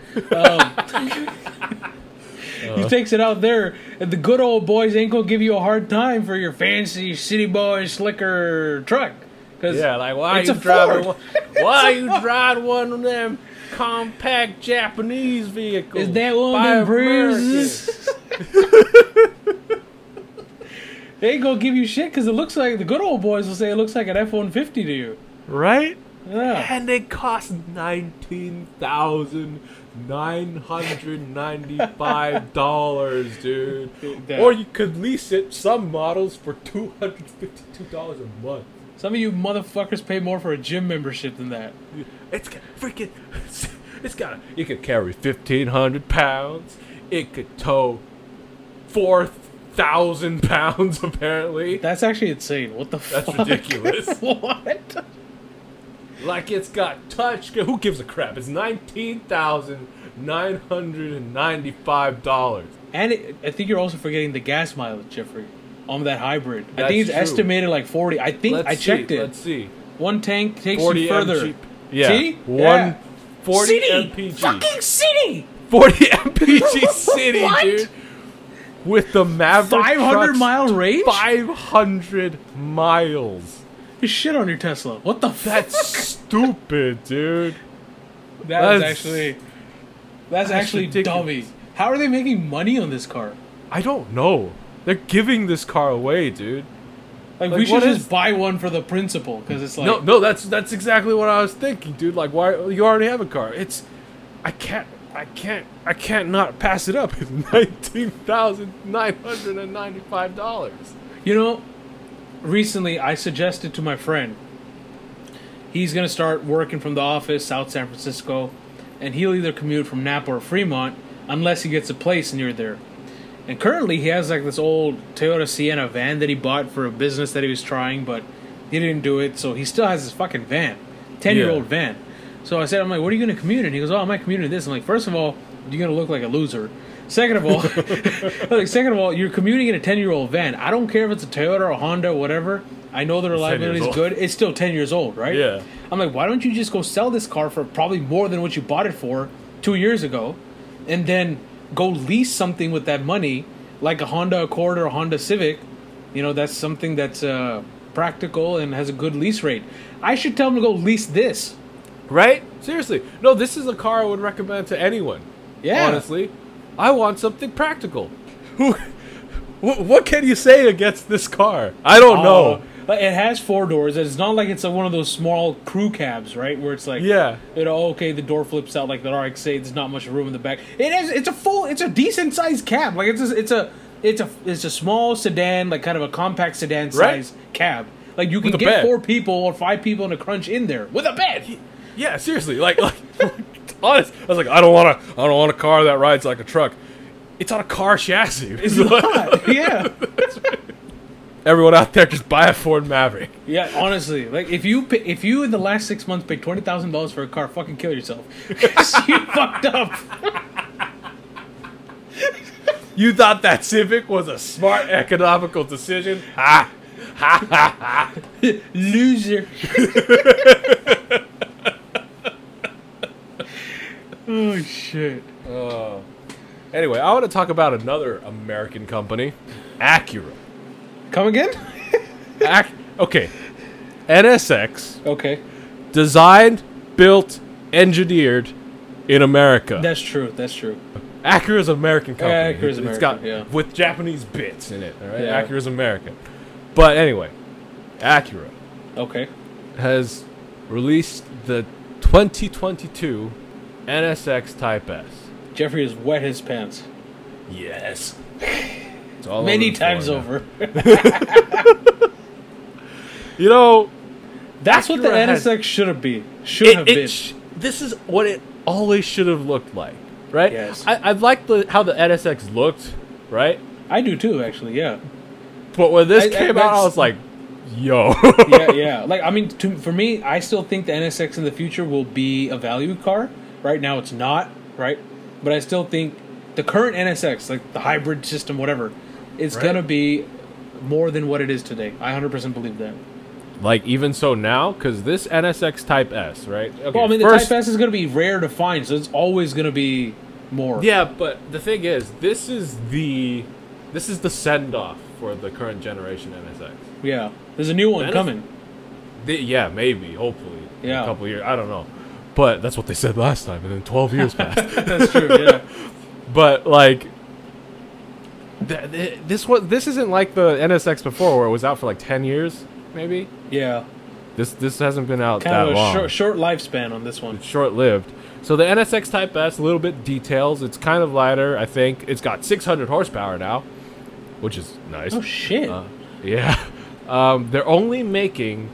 He takes it out there, and the good old boys ain't gonna give you a hard time for your fancy city boy slicker truck. Cause yeah, like why are you driving one of them compact Japanese vehicles? Is that one of them breezes? They ain't gonna give you shit because it looks like the good old boys will say it looks like an F-150 to you, right? Yeah. And it cost $19,995, dude. Damn. Or you could lease it, some models, for $252 a month. Some of you motherfuckers pay more for a gym membership than that. It's got freaking. It's got. It could carry 1,500 pounds. It could tow 4,000 pounds. Apparently, that's actually insane. What the fuck? That's ridiculous. What? Like, it's got touch. Who gives a crap? It's $19,995. And I think you're also forgetting the gas mileage, Jeffrey, on that hybrid. That's I think it's true. Estimated like 40. I think I checked it. Let's see. One tank takes you further. Yeah. See? 140 MPG. Fucking city. 40 MPG city, dude. With the Maverick 500-mile range. 500 miles. Shit on your Tesla. What the fuck? That's stupid, dude. That's actually dummy. How are they making money on this car? I don't know. They're giving this car away, dude. Like we should just buy one for the principal, because it's like no. That's exactly what I was thinking, dude. Like, why you already have a car? It's I can't not pass it up. It's $19,995. You know. Recently, I suggested to my friend, he's going to start working from the office, South San Francisco, and he'll either commute from Napa or Fremont, unless he gets a place near there. And currently, he has like this old Toyota Sienna van that he bought for a business that he was trying, but he didn't do it, so he still has his fucking van, 10-year-old van. So I said, I'm like, what are you going to commute in? He goes, oh, I'm not commuting this. I'm like, first of all, you're going to look like a loser. Second of all, you're commuting in a 10-year-old van. I don't care if it's a Toyota or a Honda or whatever. I know the reliability is good. It's still 10 years old, right? Yeah. I'm like, why don't you just go sell this car for probably more than what you bought it for 2 years ago, and then go lease something with that money, like a Honda Accord or a Honda Civic. You know, that's something that's practical and has a good lease rate. I should tell them to go lease this. Right? Seriously. No, this is a car I would recommend to anyone. Yeah. Honestly. I want something practical. What can you say against this car? I don't know. It has four doors. It's not like it's one of those small crew cabs, right? Where it's like, yeah, you know, okay, the door flips out like the RX-8. There's not much room in the back. It is. It's a full. It's a decent sized cab. Like it's a small sedan, like kind of a compact sedan size cab. Like you can get four people or five people in a crunch in there with a bed. Yeah, seriously, like. Honest, I was like, I don't want a car that rides like a truck. It's on a car chassis. It's not. Yeah. Everyone out there, just buy a Ford Maverick. Yeah, honestly, like if you in the last 6 months paid $20,000 for a car, fucking kill yourself. You fucked up. You thought that Civic was a smart, economical decision? Ha ha ha ha! Loser. Oh, shit. Anyway, I want to talk about another American company, Acura. Come again? Okay. NSX. Okay. Designed, built, engineered in America. That's true. Acura's an American company. Acura's American, with Japanese bits in it, all right? Yeah. Acura's American. But anyway, Acura. Okay. Has released the 2022... NSX Type S. Jeffrey is wet his pants. Yes. It's all many times over. You know, That's what the NSX should have been. This is what it always should have looked like, right? Yes. I've liked how the NSX looked, right? I do too, actually. Yeah. But when this came out, I was like, "Yo." Yeah. Like, I mean, for me, I still think the NSX in the future will be a value car. Right now, it's not, right? But I still think the current NSX, like the hybrid system, whatever, it's gonna be more than what it is today. I 100% believe that. Like, even so now, because this NSX Type S, right? Okay, well, I mean, the Type S is going to be rare to find, so it's always going to be more. Yeah, but the thing is, this is the send-off for the current generation NSX. Yeah, there's a new one coming. Yeah, maybe, hopefully, in a couple of years. I don't know. But that's what they said last time, and then 12 years passed. That's true, yeah. But, like... This isn't like the NSX before, where it was out for like 10 years, maybe? Yeah. This hasn't been out that long. Kind of a short lifespan on this one. It's short-lived. So the NSX Type S, a little bit details. It's kind of lighter, I think. It's got 600 horsepower now, which is nice. Oh, shit. Yeah. They're only making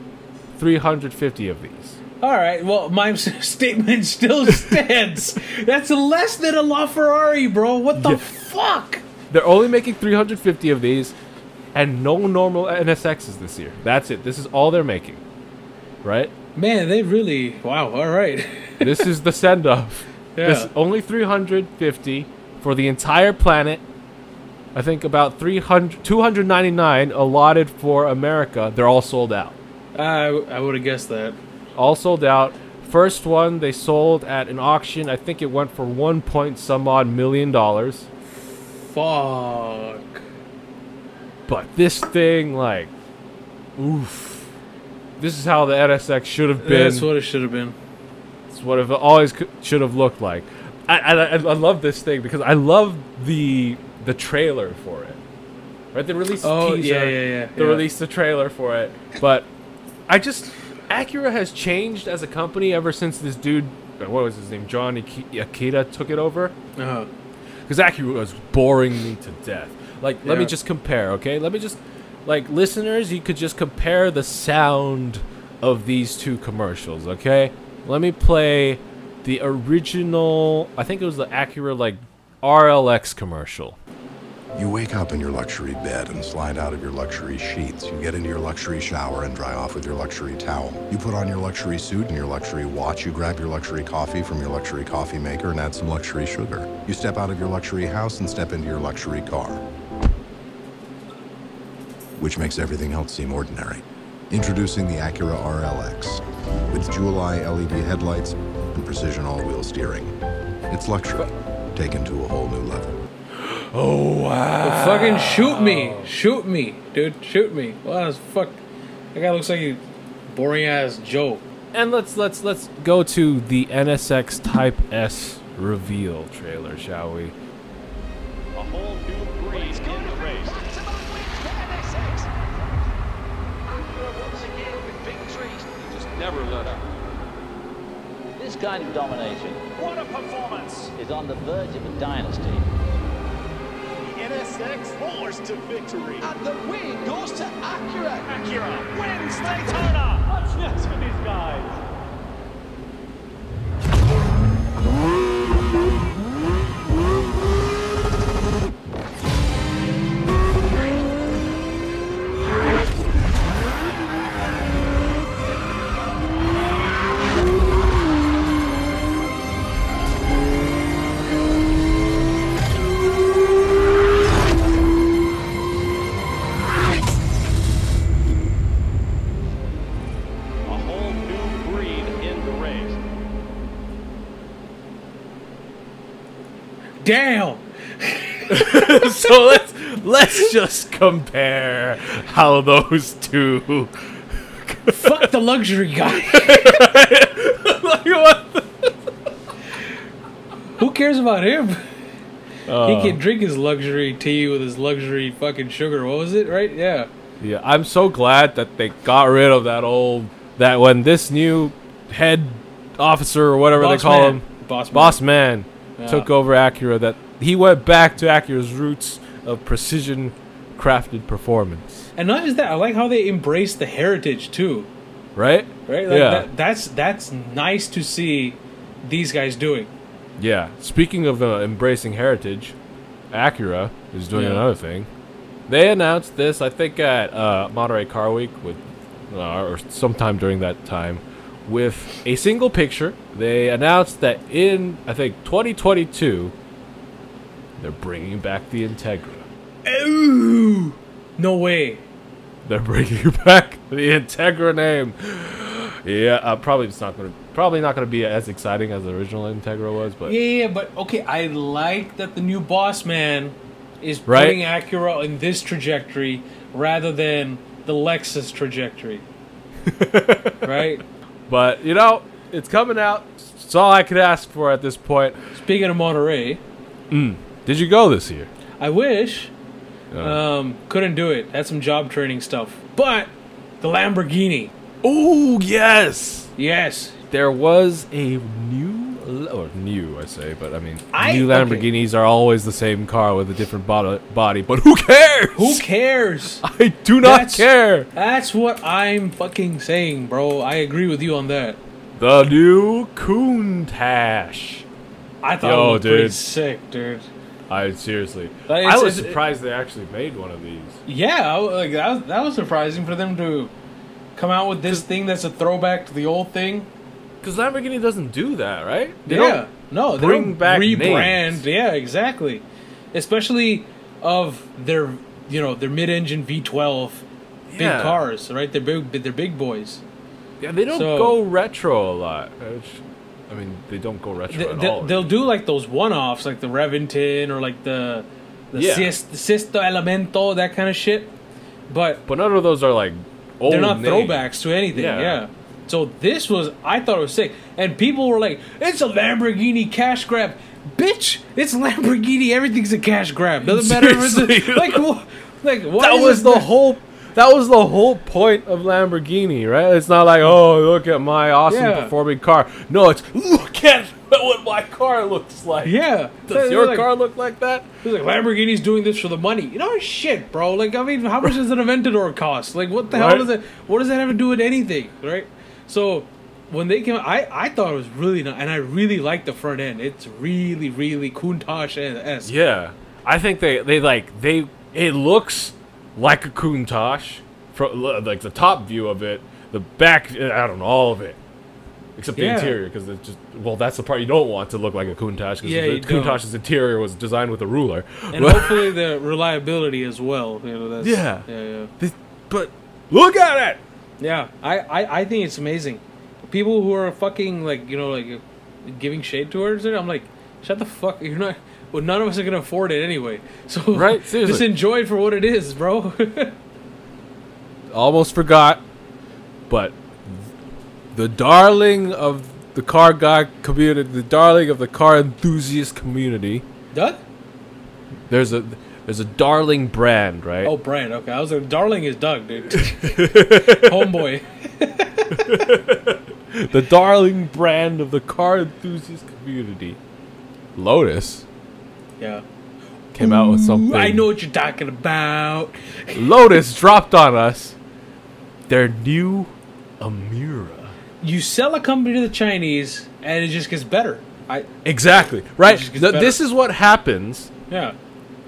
350 of these. All right. Well, my statement still stands. That's less than a LaFerrari, bro. What the fuck? They're only making 350 of these, and no normal NSXs this year. That's it. This is all they're making, right? Man, they really... Wow, all right. This is the send-off. Yeah. This, only 350 for the entire planet. I think about 299 allotted for America. They're all sold out. I would have guessed that. All sold out. First one they sold at an auction. I think it went for $1 point some odd million. Fuck. But this thing, like, oof. This is how the NSX should have been. That's what it should have been. It's what it always should have looked like. I love this thing because I love the trailer for it. Right? They released a teaser. Yeah. They released the trailer for it. But Acura has changed as a company ever since this dude, what was his name? John Akita took it over. Uh-huh. Because Acura was boring me to death. Like, let me just compare, okay? Let me just... Like, listeners, you could just compare the sound of these two commercials, okay? Let me play the original... I think it was the Acura, like, RLX commercial. You wake up in your luxury bed and slide out of your luxury sheets. You get into your luxury shower and dry off with your luxury towel. You put on your luxury suit and your luxury watch. You grab your luxury coffee from your luxury coffee maker and add some luxury sugar. You step out of your luxury house and step into your luxury car, which makes everything else seem ordinary. Introducing the Acura RLX with July LED headlights and precision all-wheel steering. It's luxury taken to a whole new level. Oh, wow. Well, fucking shoot me. Shoot me, dude. Shoot me. Wow, fuck. That guy looks like a boring-ass Joe. And let's go to the NSX Type S reveal trailer, shall we? A whole new breed is going to race. It's about to win for NSX. Acura once again with big trees. They just never let up. This kind of domination... What a performance! ...is on the verge of a dynasty. NSX roars to victory. And the win goes to Acura. Acura wins Daytona. What's next for these guys? Damn. So let's just compare how those two. Fuck the luxury guy. Like, what the... Who cares about him? He can drink his luxury tea with his luxury fucking sugar. What was it? Right? Yeah. Yeah. I'm so glad that they got rid of that old. That when this new head officer or whatever boss they call man. Him, boss man. Yeah. Took over Acura, that he went back to Acura's roots of precision crafted performance. And not just that, I like how they embrace the heritage too. Right? Like, yeah. That's nice to see these guys doing. Yeah. Speaking of embracing heritage, Acura is doing another thing. They announced this, I think, at Monterey Car Week with, or sometime during that time, with a single picture. They announced that in, I think, 2022, they're bringing back the Integra. Ooh! No way. They're bringing back the Integra name. Yeah, probably not gonna be as exciting as the original Integra was, but yeah, but okay, I like that the new boss man is putting Acura in this trajectory rather than the Lexus trajectory. Right? But you know, it's coming out. It's all I could ask for at this point. Speaking of Monterey, did you go this year? I wish. Couldn't do it. Had some job training stuff. But the Lamborghini. Oh, yes. Yes. There was a new Lamborghinis are always the same car with a different body. But who cares? Who cares? I do not care. That's what I'm fucking saying, bro. I agree with you on that. The new Countach. I thought it was pretty sick, dude. I was surprised they actually made one of these. Yeah, like that was surprising for them to come out with this thing that's a throwback to the old thing. Because Lamborghini doesn't do that, right? They don't rebrand. Names. Yeah, exactly. Especially of their, their mid-engine V12 big cars, right? They're big boys. Yeah, they don't go retro a lot. They don't go retro at all. They'll do like those one-offs, like the Reventon or like the Sexto Elemento, that kind of shit. But none of those are like old. They're not throwbacks to anything. Yeah. So this was, I thought it was sick, and people were like, "It's a Lamborghini cash grab, bitch! It's Lamborghini. Everything's a cash grab. Doesn't matter if it's That was the whole point of Lamborghini, right? It's not like, oh, look at my awesome performing car. No, it's, look at what my car looks like. Yeah. Does your car look like that? It's like, Lamborghini's doing this for the money. You know, shit, bro. Like, I mean, how much does an Aventador cost? Like, what the hell what does that have to do with anything, right? So, when they came out, I thought it was really nice, and I really liked the front end. It's really, really Countach-esque. Yeah. I think it looks like a Countach, like the top view of it, the back, I don't know, all of it, except the interior, because it's just, well, that's the part you don't want to look like a Countach, because the Countach's interior was designed with a ruler, and hopefully the reliability as well. But look at it. Yeah, I think it's amazing. People who are fucking giving shade towards it, I'm like, shut the fuck. You're not. Well, none of us are going to afford it anyway. So just enjoy it for what it is, bro. Almost forgot, but the darling of the car guy community, the darling of the car enthusiast community. Doug? There's a darling brand, right? Oh, brand. Okay. I was like, darling is Doug, dude. Homeboy. The darling brand of the car enthusiast community. Lotus. Yeah. Came out with something. I know what you're talking about. Lotus dropped on us their new Emira. You sell a company to the Chinese and it just gets better. Exactly. Right? This is what happens. Yeah.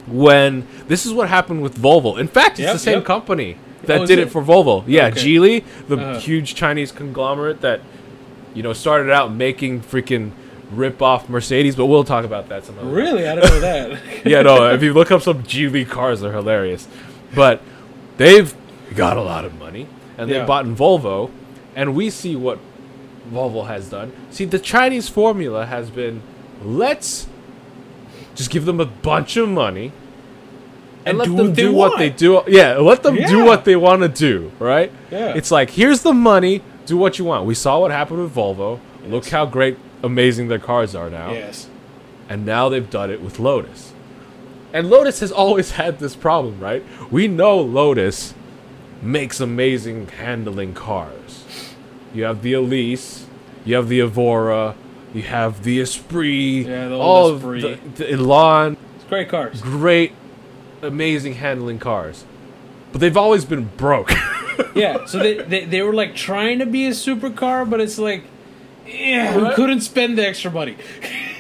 This is what happened with Volvo. In fact, it's the same company that did it for Volvo. Yeah, okay. Geely, the huge Chinese conglomerate that started out making freaking rip off Mercedes, but we'll talk about that sometime. Really? I don't know that. Yeah, no, if you look up some Geely cars, they're hilarious. But they've got a lot of money, and they bought in Volvo, and we see what Volvo has done. See, the Chinese formula has been, let's just give them a bunch of money and let them do what they do. Yeah, let them do what they want to do, right? Yeah. It's like, here's the money, do what you want. We saw what happened with Volvo. Yes. Look how amazing their cars are now. Yes. And now they've done it with Lotus. And Lotus has always had this problem, right? We know Lotus makes amazing handling cars. You have the Elise, you have the Evora, you have the Esprit, all Esprit. The Elan. It's great cars. Great, amazing handling cars. But they've always been broke. Yeah, so they were like trying to be a supercar, but it's like, yeah, right? We couldn't spend the extra money.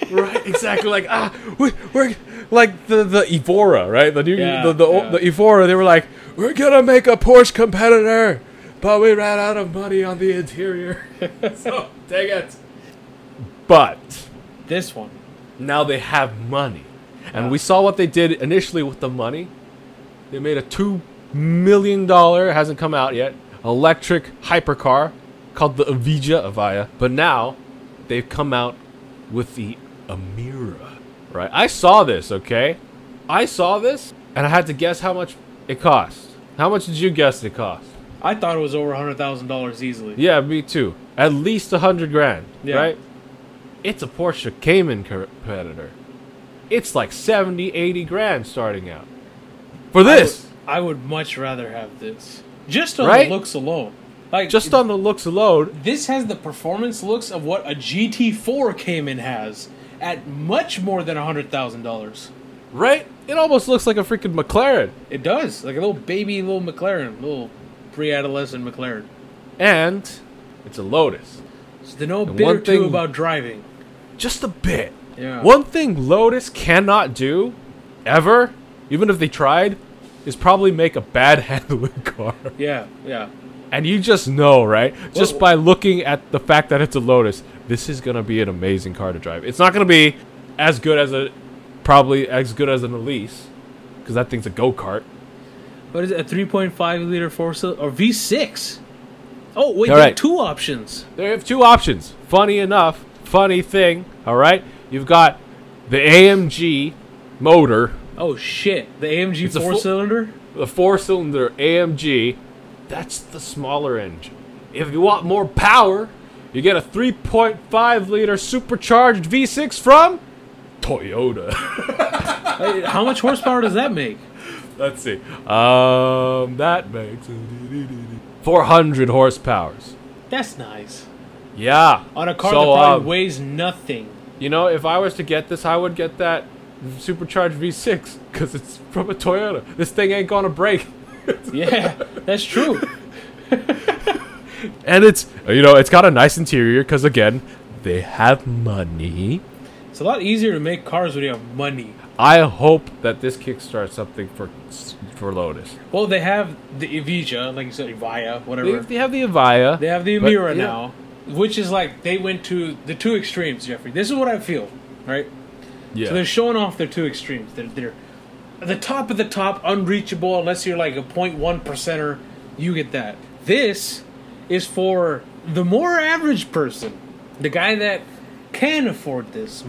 Right, exactly. Like, ah, we're like the Evora, right? The new the Evora. They were like, we're gonna make a Porsche competitor, but we ran out of money on the interior. So dang it. But this one, now they have money, and we saw what they did initially with the money. They made a $2 million, hasn't come out yet, electric hypercar called the Avija, but now they've come out with the Emira, right? I saw this, okay? I saw this, and I had to guess how much it cost. How much did you guess it cost? I thought it was over $100,000 easily. Yeah, me too. At least $100,000, right? It's a Porsche Cayman competitor. It's like $70,000-$80,000 starting out. For this! I would much rather have this. Just on the looks alone. Like, just on the looks alone. This has the performance looks of what a GT4 Cayman has at much more than $100,000. Right? It almost looks like a freaking McLaren. It does. Like a little baby, little McLaren. Little pre-adolescent McLaren. And it's a Lotus. So they know a bit or two about driving. Just a bit. Yeah. One thing Lotus cannot do, ever, even if they tried, is probably make a bad handling car. Yeah, yeah. And you just know, right? Well, just by looking at the fact that it's a Lotus, this is going to be an amazing car to drive. It's not going to be as good as a, probably as good as an Elise, because that thing's a go-kart. What is it, a 3.5 liter four-cylinder, or V6? Oh, wait, they have two options. They have two options. Funny enough, funny thing, all right? You've got the AMG motor. Oh, shit. The AMG four-cylinder? The four-cylinder AMG. That's the smaller engine. If you want more power, you get a 3.5 liter supercharged V6 from Toyota. How much horsepower does that make? Let's see. That makes 400 horsepowers. That's nice. Yeah. On a car that probably weighs nothing. You know, if I was to get this, I would get that supercharged V6 because it's from a Toyota. This thing ain't gonna break. Yeah, that's true. And it's, you know, it's got a nice interior because, again, they have money. It's a lot easier to make cars when you have money. I hope that this kickstarts something for Lotus. Well, they have the Evija, like you said, Evija, whatever. They have the Evija. They have the Emira now, which is like they went to the two extremes, Jeffrey. This is what I feel, right? Yeah. So they're showing off their two extremes. They're the top of the top, unreachable, unless you're like a 0.1%er, you get that. This is for the more average person, the guy that can afford this.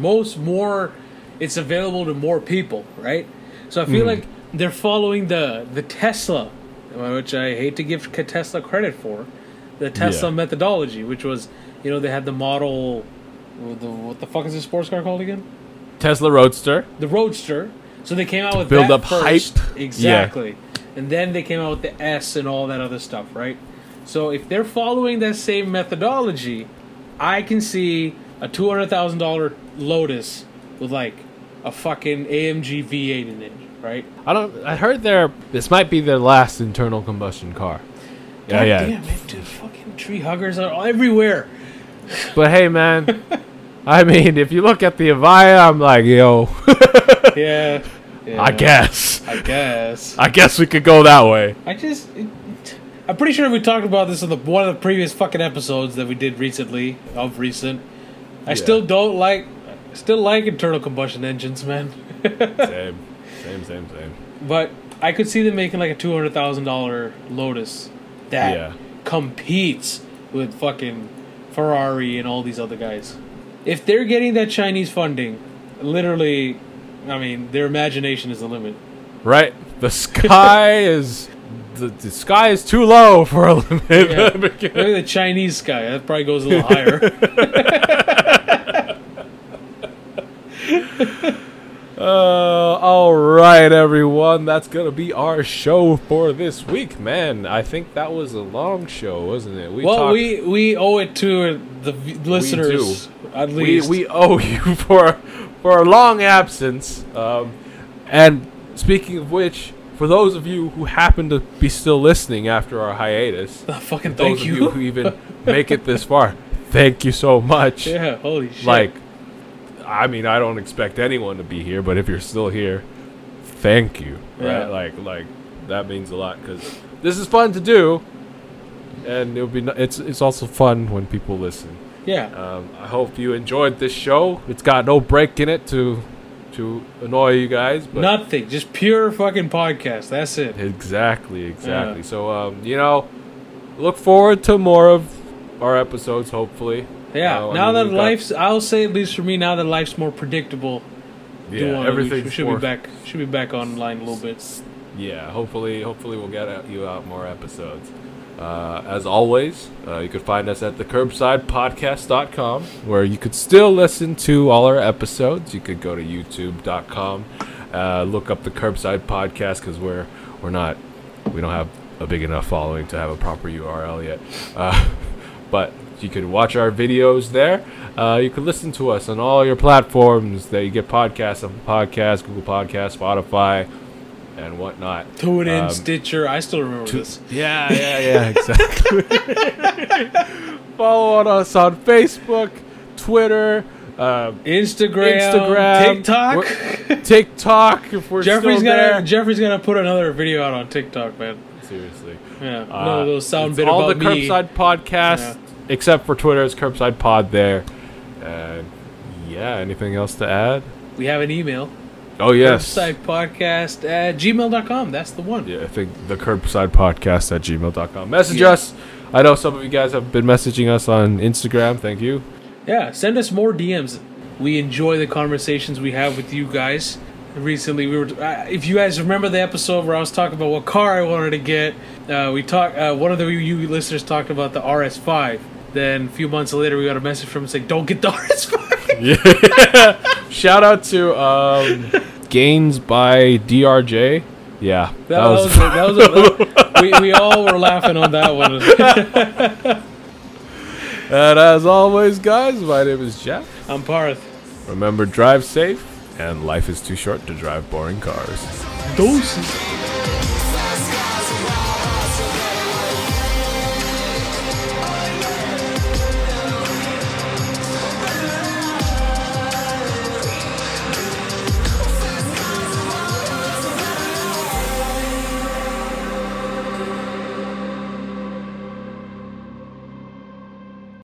It's available to more people, right? So I feel like they're following the Tesla, which I hate to give Tesla credit for, the Tesla methodology, which was, you know, they had the model, what the fuck is this sports car called again? Tesla Roadster. The Roadster. So they came out with build up first. Hype. Exactly. Yeah. And then they came out with the S and all that other stuff, right? So if they're following that same methodology, I can see a $200,000 Lotus with like a fucking AMG V8 in it, right? I heard this might be their last internal combustion car. God damn it, dude, fucking tree huggers are everywhere. But hey, man, I mean, if you look at the Avija, I'm like, yo. Yeah. Yeah, I guess we could go that way. I'm pretty sure we talked about this in one of the previous fucking episodes that we did recently. I still don't like. I still like internal combustion engines, man. Same. But I could see them making like a $200,000 Lotus that competes with fucking Ferrari and all these other guys. If they're getting that Chinese funding, literally. I mean, their imagination is the limit. Right? The sky is... The sky is too low for a limit. Yeah. Look at the Chinese sky. That probably goes a little higher. All right, everyone. That's going to be our show for this week. Man, I think that was a long show, wasn't it? We owe it to the listeners, at least. We owe you for a long absence, and speaking of which, For those of you who happen to be still listening after our hiatus, fucking thank you. Those of you who even make it this far, thank you so much. Yeah, holy shit. Like, I mean, I don't expect anyone to be here, but if you're still here, thank you. Yeah. Right? Like that means a lot because this is fun to do, and it'll be. It's also fun when people listen. Yeah. I hope you enjoyed this show. It's got no break in it to annoy you guys. But nothing. Just pure fucking podcast. That's it. Exactly. Yeah. So, you know, look forward to more of our episodes, hopefully. Yeah. Now that life's, I'll say at least for me, now that life's more predictable. Yeah. Everything should be back online a little bit. Yeah. Hopefully we'll get you out more episodes. As always, you can find us at thecurbsidepodcast.com, where you could still listen to all our episodes. You could go to youtube.com, look up the Curbside Podcast because we don't have a big enough following to have a proper URL yet. But you could watch our videos there. You could listen to us on all your platforms that you get podcasts on: Podcasts, Google Podcasts, Spotify, and whatnot. TuneIn, Stitcher. I still remember this. Yeah, exactly. Follow us on Facebook, Twitter, Instagram, TikTok. If we're Jeffrey's still there. Jeffrey's gonna put another video out on TikTok, man. Seriously. Yeah. No little sound bit about me. All the Curbside Podcast, except for Twitter, it's Curbside Pod there. Yeah. Anything else to add? We have an email. Oh, yes. curbsidepodcast@gmail.com. That's the one. Yeah, I think the curbsidepodcast@gmail.com. Message us. I know some of you guys have been messaging us on Instagram. Thank you. Yeah, send us more DMs. We enjoy the conversations we have with you guys. Recently, we were. If you guys remember the episode where I was talking about what car I wanted to get, we talked. One of you listeners talked about the RS5. Then a few months later, we got a message from him saying, "Don't get the RS5." Yeah. Shout out to Gains by DRJ. Yeah. That was we all were laughing on that one. And as always, guys, my name is Jeff. I'm Parth. Remember, drive safe, and life is too short to drive boring cars. Doses.